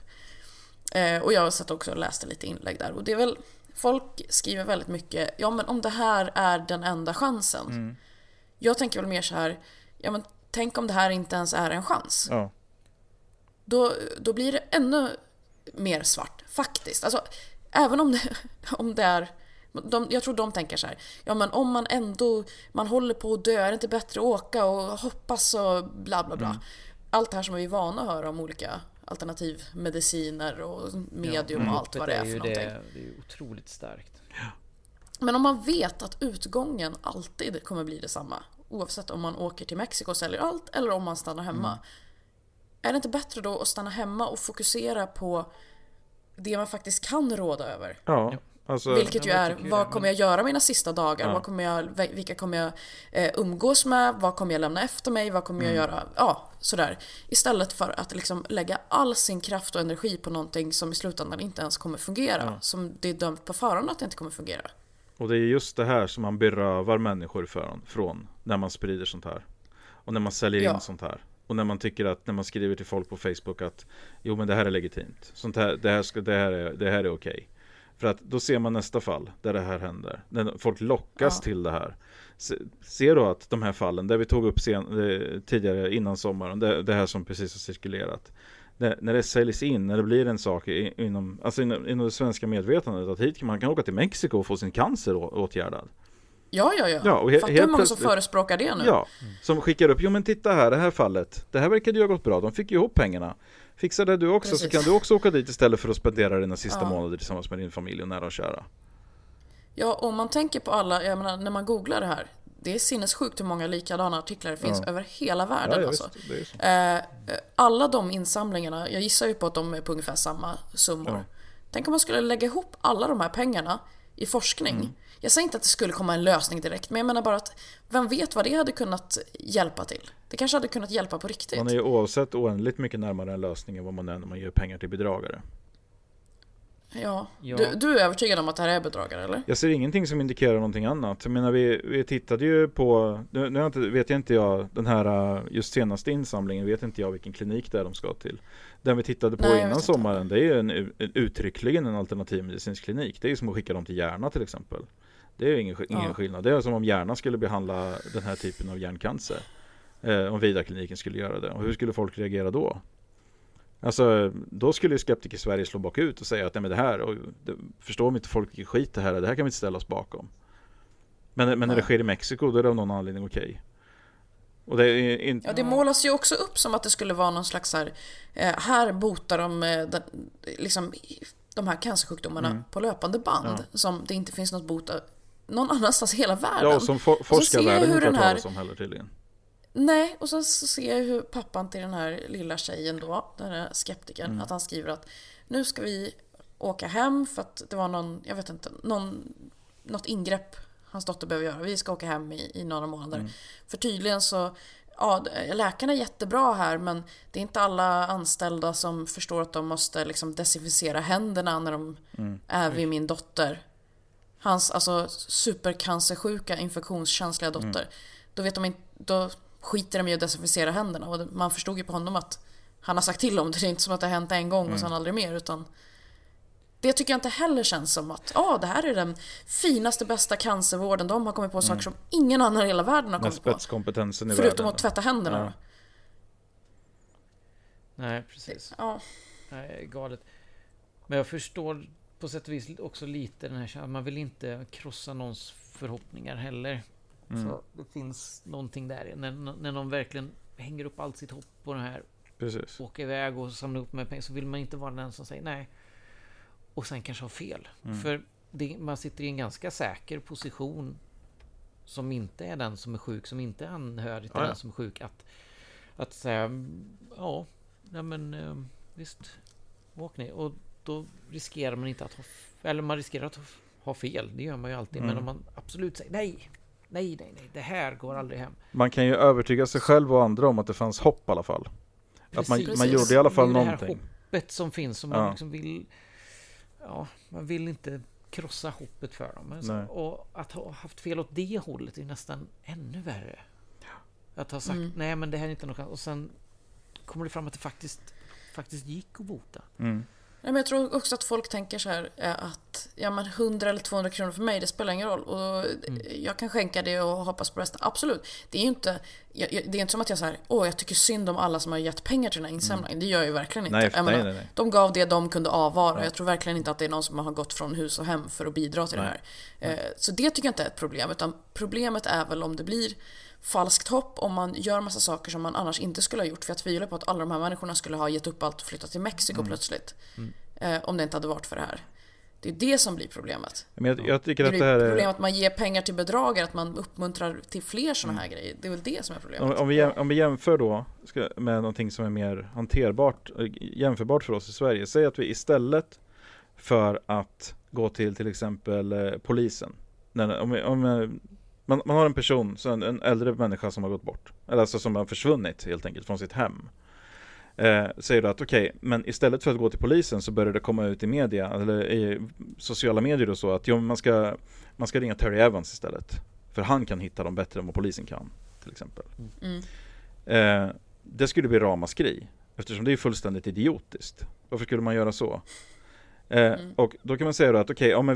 Och jag satt också och läste lite inlägg där, och det är väl, folk skriver väldigt mycket, ja men om det här är den enda chansen. Jag tänker väl mer så här, ja men tänk om det här inte ens är en chans. Ja. Då blir det ännu mer svart faktiskt. Alltså, även om det är... jag tror de tänker så här. Ja, men om man ändå... Man håller på att dö, är det inte bättre att åka och hoppas och bla bla bla. Allt det här som vi är vana att höra om olika alternativmediciner och medium och allt vad det är för någonting. Det är ju otroligt starkt. Ja. Men om man vet att utgången alltid kommer bli detsamma, oavsett om man åker till Mexiko och säljer allt eller om man stannar hemma. Är det inte bättre då att stanna hemma och fokusera på det man faktiskt kan råda över? Ja, alltså, vilket ju är, vad kommer jag göra mina sista dagar? Ja. Vilka kommer jag umgås med? Vad kommer jag lämna efter mig? Vad kommer jag göra? Ja, sådär. Istället för att liksom lägga all sin kraft och energi på någonting som i slutändan inte ens kommer fungera. Ja. Som det är dömt på förhand att det inte kommer fungera. Och det är just det här som man berövar människor från när man sprider sånt här. Och när man säljer in sånt här. Och när man tycker att, när man skriver till folk på Facebook att jo men det här är legitimt. Sånt här, det här är okej. För att då ser man nästa fall där det här händer. När folk lockas till det här. Ser du att de här fallen där vi tog upp tidigare innan sommaren, det här som precis har cirkulerat. När det säljs in, när det blir en sak inom det svenska medvetandet att hit man kan åka till Mexiko och få sin cancer åtgärdad. Ja. Och fattar hur många som förespråkar det nu? Ja, som skickar upp, jo men titta här, det här fallet. Det här verkade ju ha gått bra, de fick ju ihop pengarna. Fixar det du också, precis. Så kan du också åka dit istället för att spendera dina sista månader tillsammans med din familj och nära och kära. Ja, om man tänker på alla, jag menar, när man googlar det här. Det är sinnessjukt hur många likadana artiklar det finns över hela världen. Ja, alltså. Alla de insamlingarna, jag gissar ju på att de är på ungefär samma summor. Tänk om man skulle lägga ihop alla de här pengarna i forskning. Jag säger inte att det skulle komma en lösning direkt, men jag menar bara att vem vet vad det hade kunnat hjälpa till. Det kanske hade kunnat hjälpa på riktigt. Man är ju oavsett oändligt mycket närmare en lösning än vad man är när man ger pengar till bedragare. Ja. Du är övertygad om att det här är bedragare, eller? Jag ser ingenting som indikerar någonting annat. Jag menar, vi tittade ju på... Nu vet jag inte jag, den här just senaste insamlingen, vet inte jag vilken klinik det är de ska till. Den vi tittade på innan sommaren, det är ju uttryckligen en alternativmedicinsk klinik. Det är ju som att skicka dem till hjärna till exempel. Det är ju ingen skillnad. Det är som om hjärna skulle behandla den här typen av hjärncancer. Om Vida-kliniken skulle göra det. Och hur skulle folk reagera då? Alltså, då skulle ju skeptiker i Sverige slå bakut och säga att nej, men det här, och det, förstår inte folk vilken skit det här kan vi inte ställa oss bakom. Men när det sker i Mexiko, då är det av någon anledning okej. Och det är inte... Ja, det målas ju också upp som att det skulle vara någon slags här botar de liksom de här cancersjukdomarna på löpande band som det inte finns något bota någon annanstans i hela världen. Ja, som forskarvärlden inte har talat om heller tydligen. Nej, och sen så ser jag hur pappan till den här lilla tjejen då, den här skeptikern, att han skriver att nu ska vi åka hem för att det var någon, jag vet inte, något ingrepp hans dotter behöver göra. Vi ska åka hem i några månader. För tydligen så, ja, läkarna är jättebra här, men det är inte alla anställda som förstår att de måste liksom desinficera händerna när de är vid min dotter. Hans, alltså, supercancersjuka, infektionskänsliga dotter. Då vet de inte, då skiter de ju att desinficera händerna, och man förstod ju på honom att han har sagt till om det. Det är inte som att det har hänt en gång och sen aldrig mer, utan det tycker jag inte heller känns som att det här är den finaste, bästa cancervården. De har kommit på saker som ingen annan i hela världen har kommit på. Förutom världen, att tvätta händerna. Ja. Nej, precis. Ja. Nej, galet. Men jag förstår på sätt och vis också lite den här, man vill inte krossa någons förhoppningar heller. Så det finns någonting där när de verkligen hänger upp allt sitt hopp på den här, åker iväg och samlar upp med pengar, så vill man inte vara den som säger nej och sen kanske har fel, för man sitter i en ganska säker position som inte är den som är sjuk, som inte är anhörig till den som är sjuk, att säga visst, åker ni, och då riskerar man inte att man riskerar att ha fel, det gör man ju alltid, men om man absolut säger nej, det här går aldrig hem. Man kan ju övertyga sig själv och andra om att det fanns hopp i alla fall. Precis, att man gjorde i alla fall någonting. Det här hoppet som finns, som man liksom vill... Ja, man vill inte krossa hoppet för dem. Alltså. Och att ha haft fel åt det hållet är nästan ännu värre. Att ha sagt, nej men det här är inte något... Och sen kommer det fram att det faktiskt gick att bota. Nej, men jag tror också att folk tänker så här att 100 eller 200 kronor för mig, det spelar ingen roll, och jag kan skänka det och hoppas på resten. Absolut, det är ju inte, det är inte som att jag så här, jag tycker synd om alla som har gett pengar till den här insamlingen. Det gör jag ju verkligen inte. Nej. De gav det de kunde avvara. Jag tror verkligen inte att det är någon som har gått från hus och hem för att bidra till det här. Så det tycker jag inte är ett problem, utan problemet är väl om det blir falskt hopp, om man gör massa saker som man annars inte skulle ha gjort, för jag tvivlar på att alla de här människorna skulle ha gett upp allt och flyttat till Mexiko plötsligt om det inte hade varit för det här. Det är det som blir problemet. Men jag tycker att det här är problemet, att man ger pengar till bedragare, att man uppmuntrar till fler sådana här grejer. Det är väl det som är problemet. Om vi jämför då med någonting som är mer hanterbart, jämförbart för oss i Sverige, säg att vi istället för att gå till exempel polisen, man har en person, en äldre människa som har gått bort. Eller alltså som har försvunnit helt enkelt från sitt hem. Säger du att okej, men istället för att gå till polisen så börjar det komma ut i media, eller i sociala medier och så, att man ska ringa Terry Evans istället. För han kan hitta dem bättre än vad polisen kan, till exempel. Det skulle bli ramaskri. Eftersom det är fullständigt idiotiskt. Varför skulle man göra så? Och då kan man säga då att om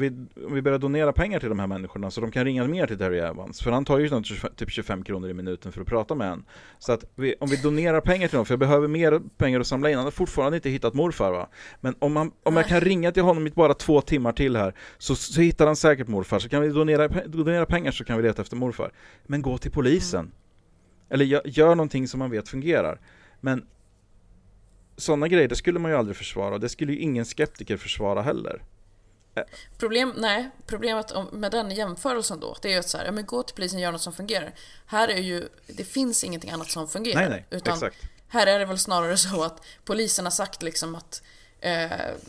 vi börjar donera pengar till de här människorna så de kan ringa mer till Terry Evans, för han tar ju typ 25 kronor i minuten för att prata med en. Så att om vi donerar pengar till dem, för jag behöver mer pengar att samla in, han har fortfarande inte hittat morfar, va? Men om jag kan ringa till honom i bara 2 timmar till här, så hittar han säkert morfar, så kan vi donera pengar, så kan vi leta efter morfar. Men gå till polisen. Eller gör någonting som man vet fungerar. Men sådana grejer, det skulle man ju aldrig försvara, och det skulle ju ingen skeptiker försvara heller. Problemet med den jämförelsen då, det är ju att så här, gå till polisen, gör något som fungerar. Här är ju, det finns ingenting annat som fungerar. Nej, utan exakt. Här är det väl snarare så att polisen har sagt liksom att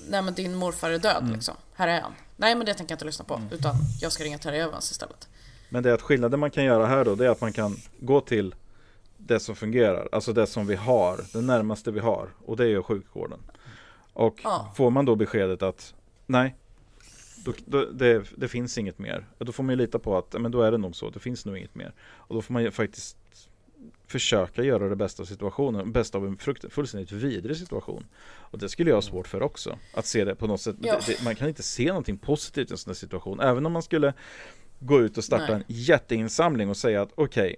nej men din morfar är död liksom. Här är han. Nej men det tänker jag inte lyssna på, utan jag ska ringa Terry Evans istället. Men det är att skillnaden man kan göra här då, det är att man kan gå till det som fungerar, alltså det som vi har, det närmaste vi har, och det är ju sjukvården. Och får man då beskedet att Nej. Det finns inget mer. Då får man ju lita på att men då är det nog så. Det finns nog inget mer. Och då får man ju faktiskt försöka göra det bästa av situationen. Bästa av en fullständigt vidrig situation. Och det skulle jag ha svårt för också. Att se det på något sätt. Ja. Man kan inte se någonting positivt i en sån här situation. Även om man skulle gå ut och starta en jätteinsamling och säga att okej,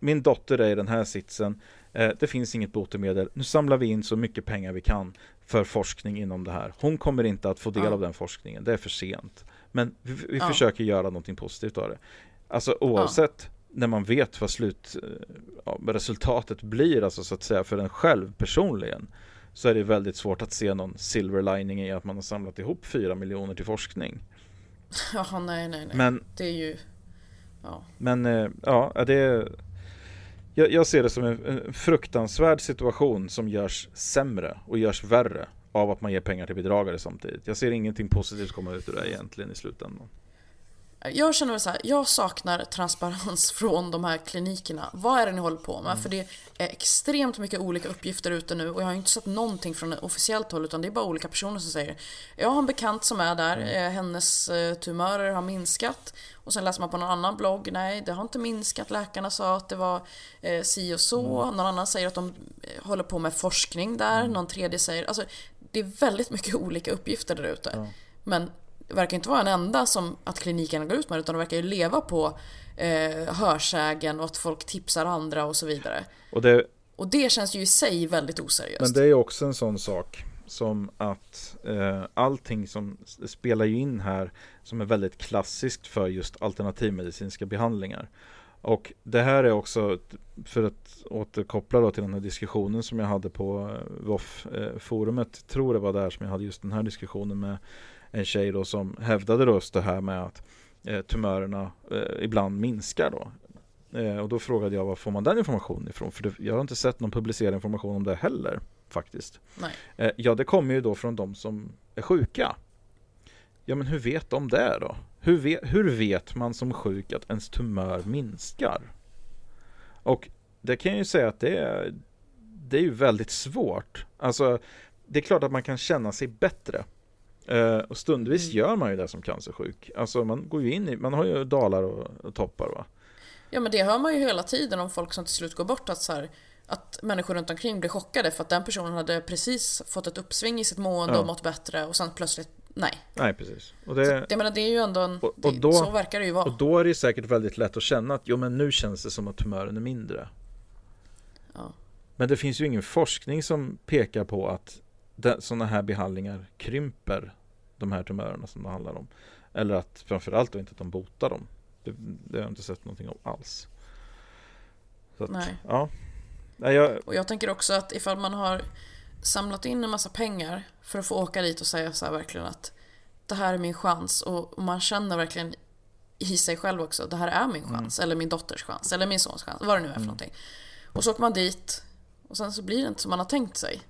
min dotter är i den här sitsen. Det finns inget botemedel. Nu samlar vi in så mycket pengar vi kan för forskning inom det här. Hon kommer inte att få del av den forskningen. Det är för sent. Men vi försöker göra någonting positivt av det. Alltså oavsett när man vet vad resultatet blir, alltså så att säga för den själv personligen, så är det väldigt svårt att se någon silver lining i att man har samlat ihop 4 miljoner till forskning. Ja, nej. Men, det är ju... Ja. Men det är... Jag ser det som en fruktansvärd situation som görs sämre och görs värre av att man ger pengar till bedragare samtidigt. Jag ser ingenting positivt komma ut ur det egentligen i slutändan. Jag känner mig så här, jag saknar transparens från de här klinikerna. Vad är det ni håller på med? För det är extremt mycket olika uppgifter ute nu och jag har inte sett någonting från officiellt håll, utan det är bara olika personer som säger jag har en bekant som är där, hennes tumörer har minskat, och sen läser man på någon annan blogg, nej det har inte minskat, läkarna sa att det var si och så, någon annan säger att de håller på med forskning där, någon tredje säger, alltså det är väldigt mycket olika uppgifter där ute. Men det verkar inte vara en enda som att klinikerna går ut med, utan de verkar ju leva på hörsägen och att folk tipsar andra och så vidare. Och det känns ju i sig väldigt oseriöst. Men det är också en sån sak som att allting som spelar ju in här, som är väldigt klassiskt för just alternativmedicinska behandlingar. Och det här är också, för att återkoppla då till den här diskussionen som jag hade på WOF-forumet, tror det var där som jag hade just den här diskussionen med en tjej då som hävdade just det här med att tumörerna ibland minskar då. Och då frågade jag, var får man den informationen ifrån? För jag har inte sett någon publicerad information om det heller faktiskt. Nej. Det kommer ju då från de som är sjuka. Ja, men hur vet de det då? Hur vet man som sjuk att ens tumör minskar? Och det kan jag ju säga att det är ju väldigt svårt. Alltså, det är klart att man kan känna sig bättre. Och stundvis gör man ju det som cancersjuk. Alltså man går ju in i, man har ju dalar och toppar, va? Ja, men det hör man ju hela tiden om folk som till slut går bort, att så här, att människor runt omkring blir chockade för att den personen hade precis fått ett uppsving i sitt mående och mått bättre, och sen plötsligt nej precis. Och det är ju ändå så verkar det ju vara. Och då är det säkert väldigt lätt att känna att men nu känns det som att tumören är mindre. Ja. Men det finns ju ingen forskning som pekar på att sådana här behandlingar krymper de här tumörerna som det handlar om. Eller att framförallt inte att de botar dem. Det har jag inte sett någonting om alls. Så att, nej. Ja. Och jag tänker också att ifall man har samlat in en massa pengar för att få åka dit och säga så här verkligen att det här är min chans, och man känner verkligen i sig själv också, det här är min chans, eller min dotters chans, eller min sons chans, vad det nu är för någonting. Och så åker man dit och sen så blir det inte som man har tänkt sig.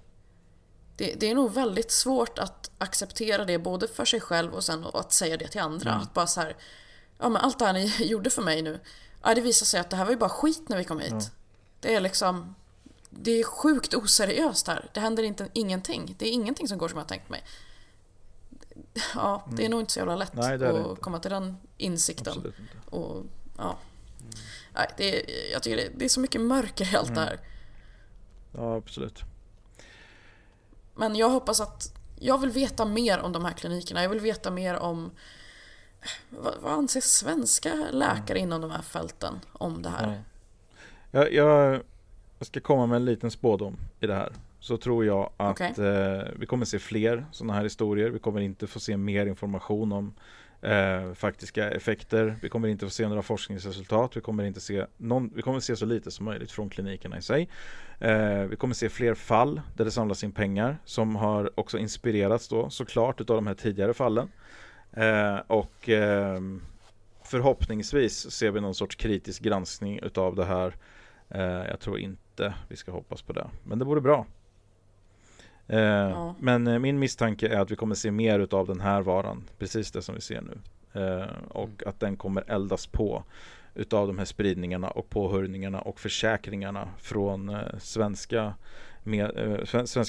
Det är nog väldigt svårt att acceptera det både för sig själv och sen att säga det till andra. Att bara så här, men allt det här ni gjorde för mig nu, det visar sig att det här var ju bara skit när vi kom hit. Det är liksom, det är sjukt oseriöst här. Det händer ingenting. Det är ingenting som går som jag tänkt mig. Det är nog inte så jävla lätt. Nej, det är det att inte. Komma till den insikten. Absolut inte. Och, nej, jag tycker det är så mycket mörker i allt det här. Ja, absolut. Men jag hoppas att... Jag vill veta mer om de här klinikerna. Jag vill veta mer om... Vad anser svenska läkare inom de här fälten om det här? Jag ska komma med en liten spådom i det här. Så tror jag att vi kommer se fler sådana här historier. Vi kommer inte få se mer information om faktiska effekter. Vi kommer inte få se några forskningsresultat. Vi kommer inte se vi kommer se så lite som möjligt från klinikerna i sig. Vi kommer se fler fall där det samlas in pengar, som har också inspirerats då såklart utav de här tidigare fallen. Förhoppningsvis ser vi någon sorts kritisk granskning utav det här. Jag tror inte vi ska hoppas på det, men det vore bra. Men min misstanke är att vi kommer se mer utav den här varan, precis det som vi ser nu, och att den kommer eldas på utav de här spridningarna och påhörningarna och försäkringarna från svenska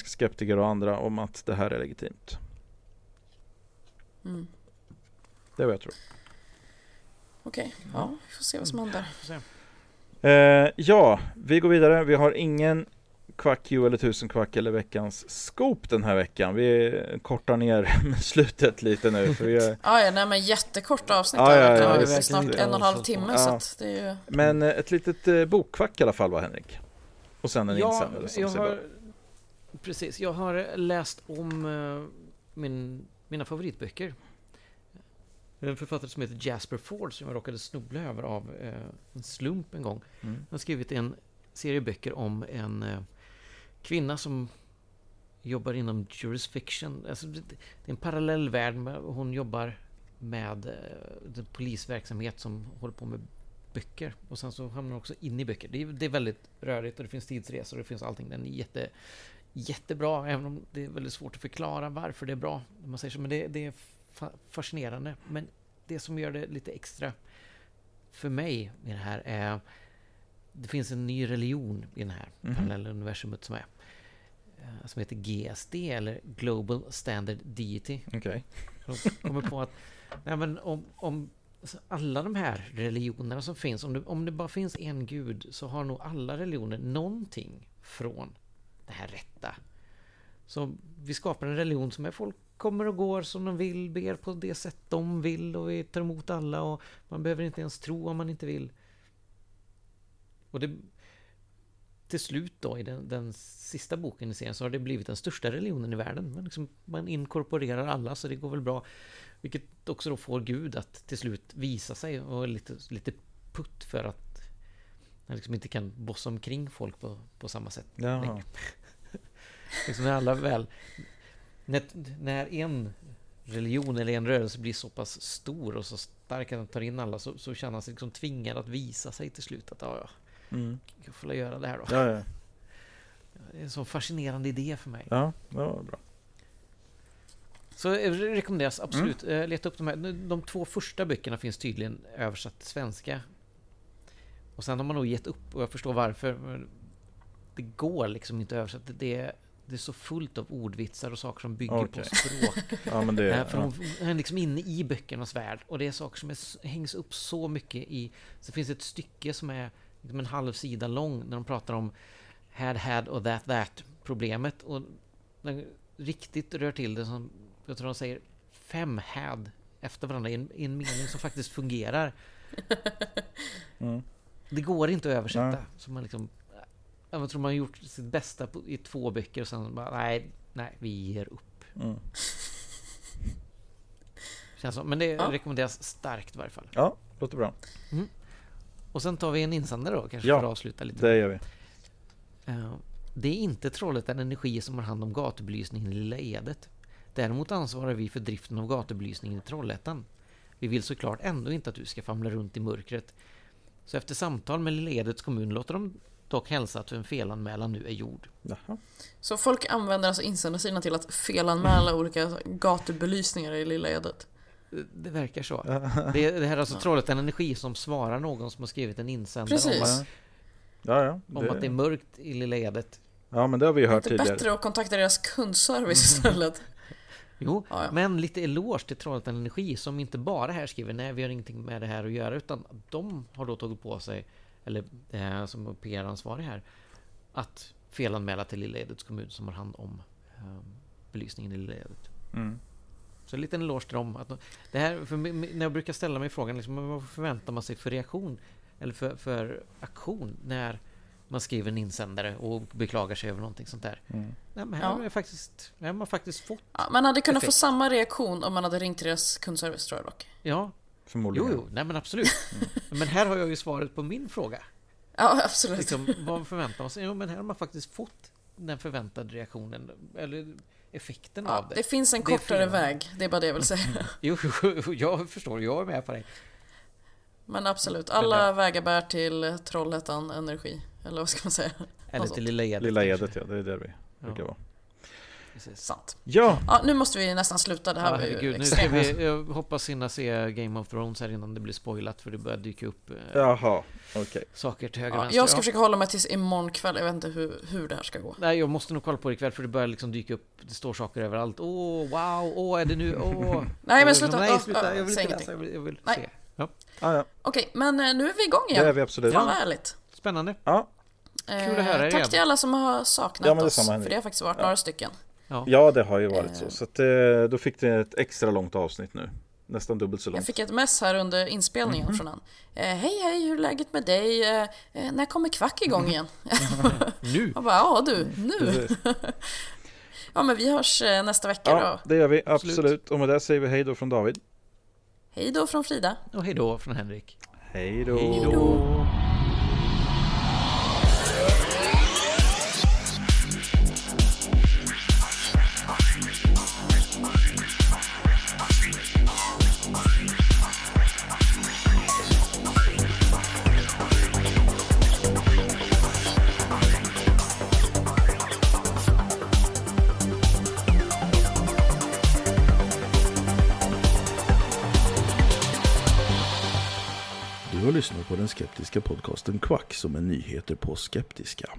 skeptiker och andra om att det här är legitimt. Mm. Det är vad jag tror. Okej, ja, vi får se vad som händer. Ja, vi går vidare. Vi har ingen kvack eller tusen kvack eller veckans scoop den här veckan. Vi kortar ner slutet lite nu. För vi är... nej, men jättekort avsnitt. Vi snart 1,5 timmar. Så det är ju... Men ett litet bokkvack i alla fall, va, Henrik? Och sen en insändare. Precis, jag har läst om mina favoritböcker. En författare som heter Jasper Ford, som jag råkade snubbla över av en slump en gång. Mm. Han har skrivit en serie böcker om en kvinna som jobbar inom jurisdiction. Alltså, det är en parallell värld. Hon jobbar med polisverksamhet som håller på med böcker. Och sen så hamnar hon också in i böcker. Det är väldigt rörigt, och det finns tidsresor och det finns allting. Den är jättebra, även om det är väldigt svårt att förklara varför det är bra. Man säger så, men det är fascinerande. Men det som gör det lite extra för mig med det här är, det finns en ny religion i den här parallella universumet som heter GSD, eller Global Standard Deity. Okej. Okay. Kommer på att om alltså alla de här religionerna som finns, om det bara finns en gud, så har nog alla religioner någonting från det här rätta. Så vi skapar en religion som är folk kommer och går som de vill, ber på det sätt de vill, och vi tar emot alla, och man behöver inte ens tro om man inte vill. Och det, till slut då, i den sista boken i serien, så har det blivit den största religionen i världen. Men liksom, man inkorporerar alla, så det går väl bra. Vilket också då får Gud att till slut visa sig, och lite putt för att han liksom inte kan bossa omkring folk på samma sätt. Jaha. Liksom alla väl... När en religion eller en rörelse blir så pass stor och så stark att den tar in alla, så känner han sig liksom tvingad att visa sig till slut. Att jag får göra det här då. Ja. Det är en sån fascinerande idé för mig. Ja, det var bra. Så rekommenderas absolut. Leta upp de här. De 2 första böckerna finns tydligen översatt till svenska. Och sen har man nog gett upp, och jag förstår varför. Det går liksom inte översatt. Det är så fullt av ordvitsar och saker som bygger på språk. Ja, men det är han liksom inne i böckernas värld, och det är saker som hängs upp så mycket i. Så finns ett stycke som är liksom en halv sida lång när de pratar om had och that problemet, och de riktigt rör till det, som jag tror de säger 5 had efter varandra i en mening som faktiskt fungerar. Det går inte att översätta, så man liksom, jag tror man har gjort sitt bästa i 2 böcker, och sen bara, nej, vi ger upp. Känns som, men det rekommenderas starkt i varje fall. Ja, låter bra. Och sen tar vi en insändare då, kanske för att avsluta lite. Det gör vi. Det är inte Trollhättan Energi som har hand om gatubelysningen i Lilla Edet. Däremot ansvarar vi för driften av gatubelysningen i Trollhättan. Vi vill såklart ändå inte att du ska famla runt i mörkret. Så efter samtal med Lilla Edets kommun låter de dock hälsa att en felanmälan nu är gjord. Jaha. Så folk använder alltså insändarsidorna till att felanmäla olika gatubelysningar i Lilla Edet? Det verkar så. Det här är alltså Trollhättan Energi som svarar någon som har skrivit en insändare om att det är mörkt i Lilla Edet. Ja, men det har vi hört tidigare. Det är bättre att kontakta deras kundservice istället. Jo, men lite eloge till Trollhättan Energi, som inte bara här skriver nej, vi har ingenting med det här att göra, utan de har då tagit på sig, eller som PR-ansvarig här, att felanmäla till Lilla Edets kommun som har hand om belysningen i Lilla Edet. Så en liten eloge till dem. Det här, för när jag brukar ställa mig frågan liksom, vad förväntar man sig för reaktion eller för aktion när man skriver en insändare och beklagar sig över någonting sånt där. Nej, men här har man faktiskt fått man hade kunnat få samma reaktion om man hade ringt till deras kundservice, tror jag dock. Ja. Jo, nej men absolut. Men här har jag ju svaret på min fråga. Ja, absolut. Liksom, vad förväntar man sig? Jo, men här har man faktiskt fått den förväntade reaktionen eller effekten av det. Det finns en kortare väg, det är bara det jag vill säga. Jo, jag förstår, jag är med på det. Men absolut, alla vägar bär till Trollhättan Energi, eller vad ska man säga? Eller till Lilla Edet. Lilla Edet, det är där vi brukar vara. Precis. Sant. Ja. Ja, nu måste vi nästan sluta det här. Ja, herregud, nu ska vi, jag hoppas hinna se Game of Thrones här innan det blir spoilat, för det börjar dyka upp saker till höger och vänster. Jag ska försöka hålla mig tills imorgon kväll. Jag vet inte hur det här ska gå. Nej, jag måste nog kolla på det ikväll, för det börjar liksom dyka upp. Det står saker överallt. Är det nu? Nej, men sluta. Nej, sluta. Jag vill inte läsa. Jag vill se. Ja. Ja. Okej, men nu är vi igång igen. Det är vi absolut. Fan, ärligt. Spännande. Ja. Kul att höra. Tack till alla som har saknat oss. För det har faktiskt varit några stycken. Ja, det har ju varit så att, då fick det ett extra långt avsnitt nu. Nästan dubbelt så långt. Jag fick ett mess här under inspelningen från han. Hej, hur är läget med dig? När kommer Kvack igång igen? Nu? Jag bara, nu. Ja, men vi hörs nästa vecka då. Ja, det gör vi, absolut. Och med det säger vi hej då från David. Hej då från Frida. Och hej då från Henrik. Hej då. Hej då. Lyssna på den skeptiska podcasten Kvack som är nyheter på Skeptiska.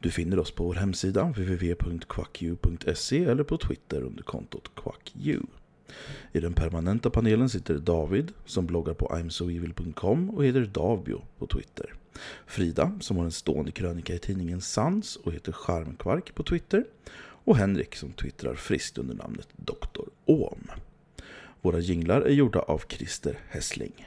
Du finner oss på vår hemsida www.kvacku.se eller på Twitter under kontot kvacku. I den permanenta panelen sitter David som bloggar på imsoevil.com och heter Davbio på Twitter. Frida som har en stående krönika i tidningen Science och heter Charmkvark på Twitter. Och Henrik som twittrar friskt under namnet Dr. Ohm. Våra jinglar är gjorda av Christer Hässling.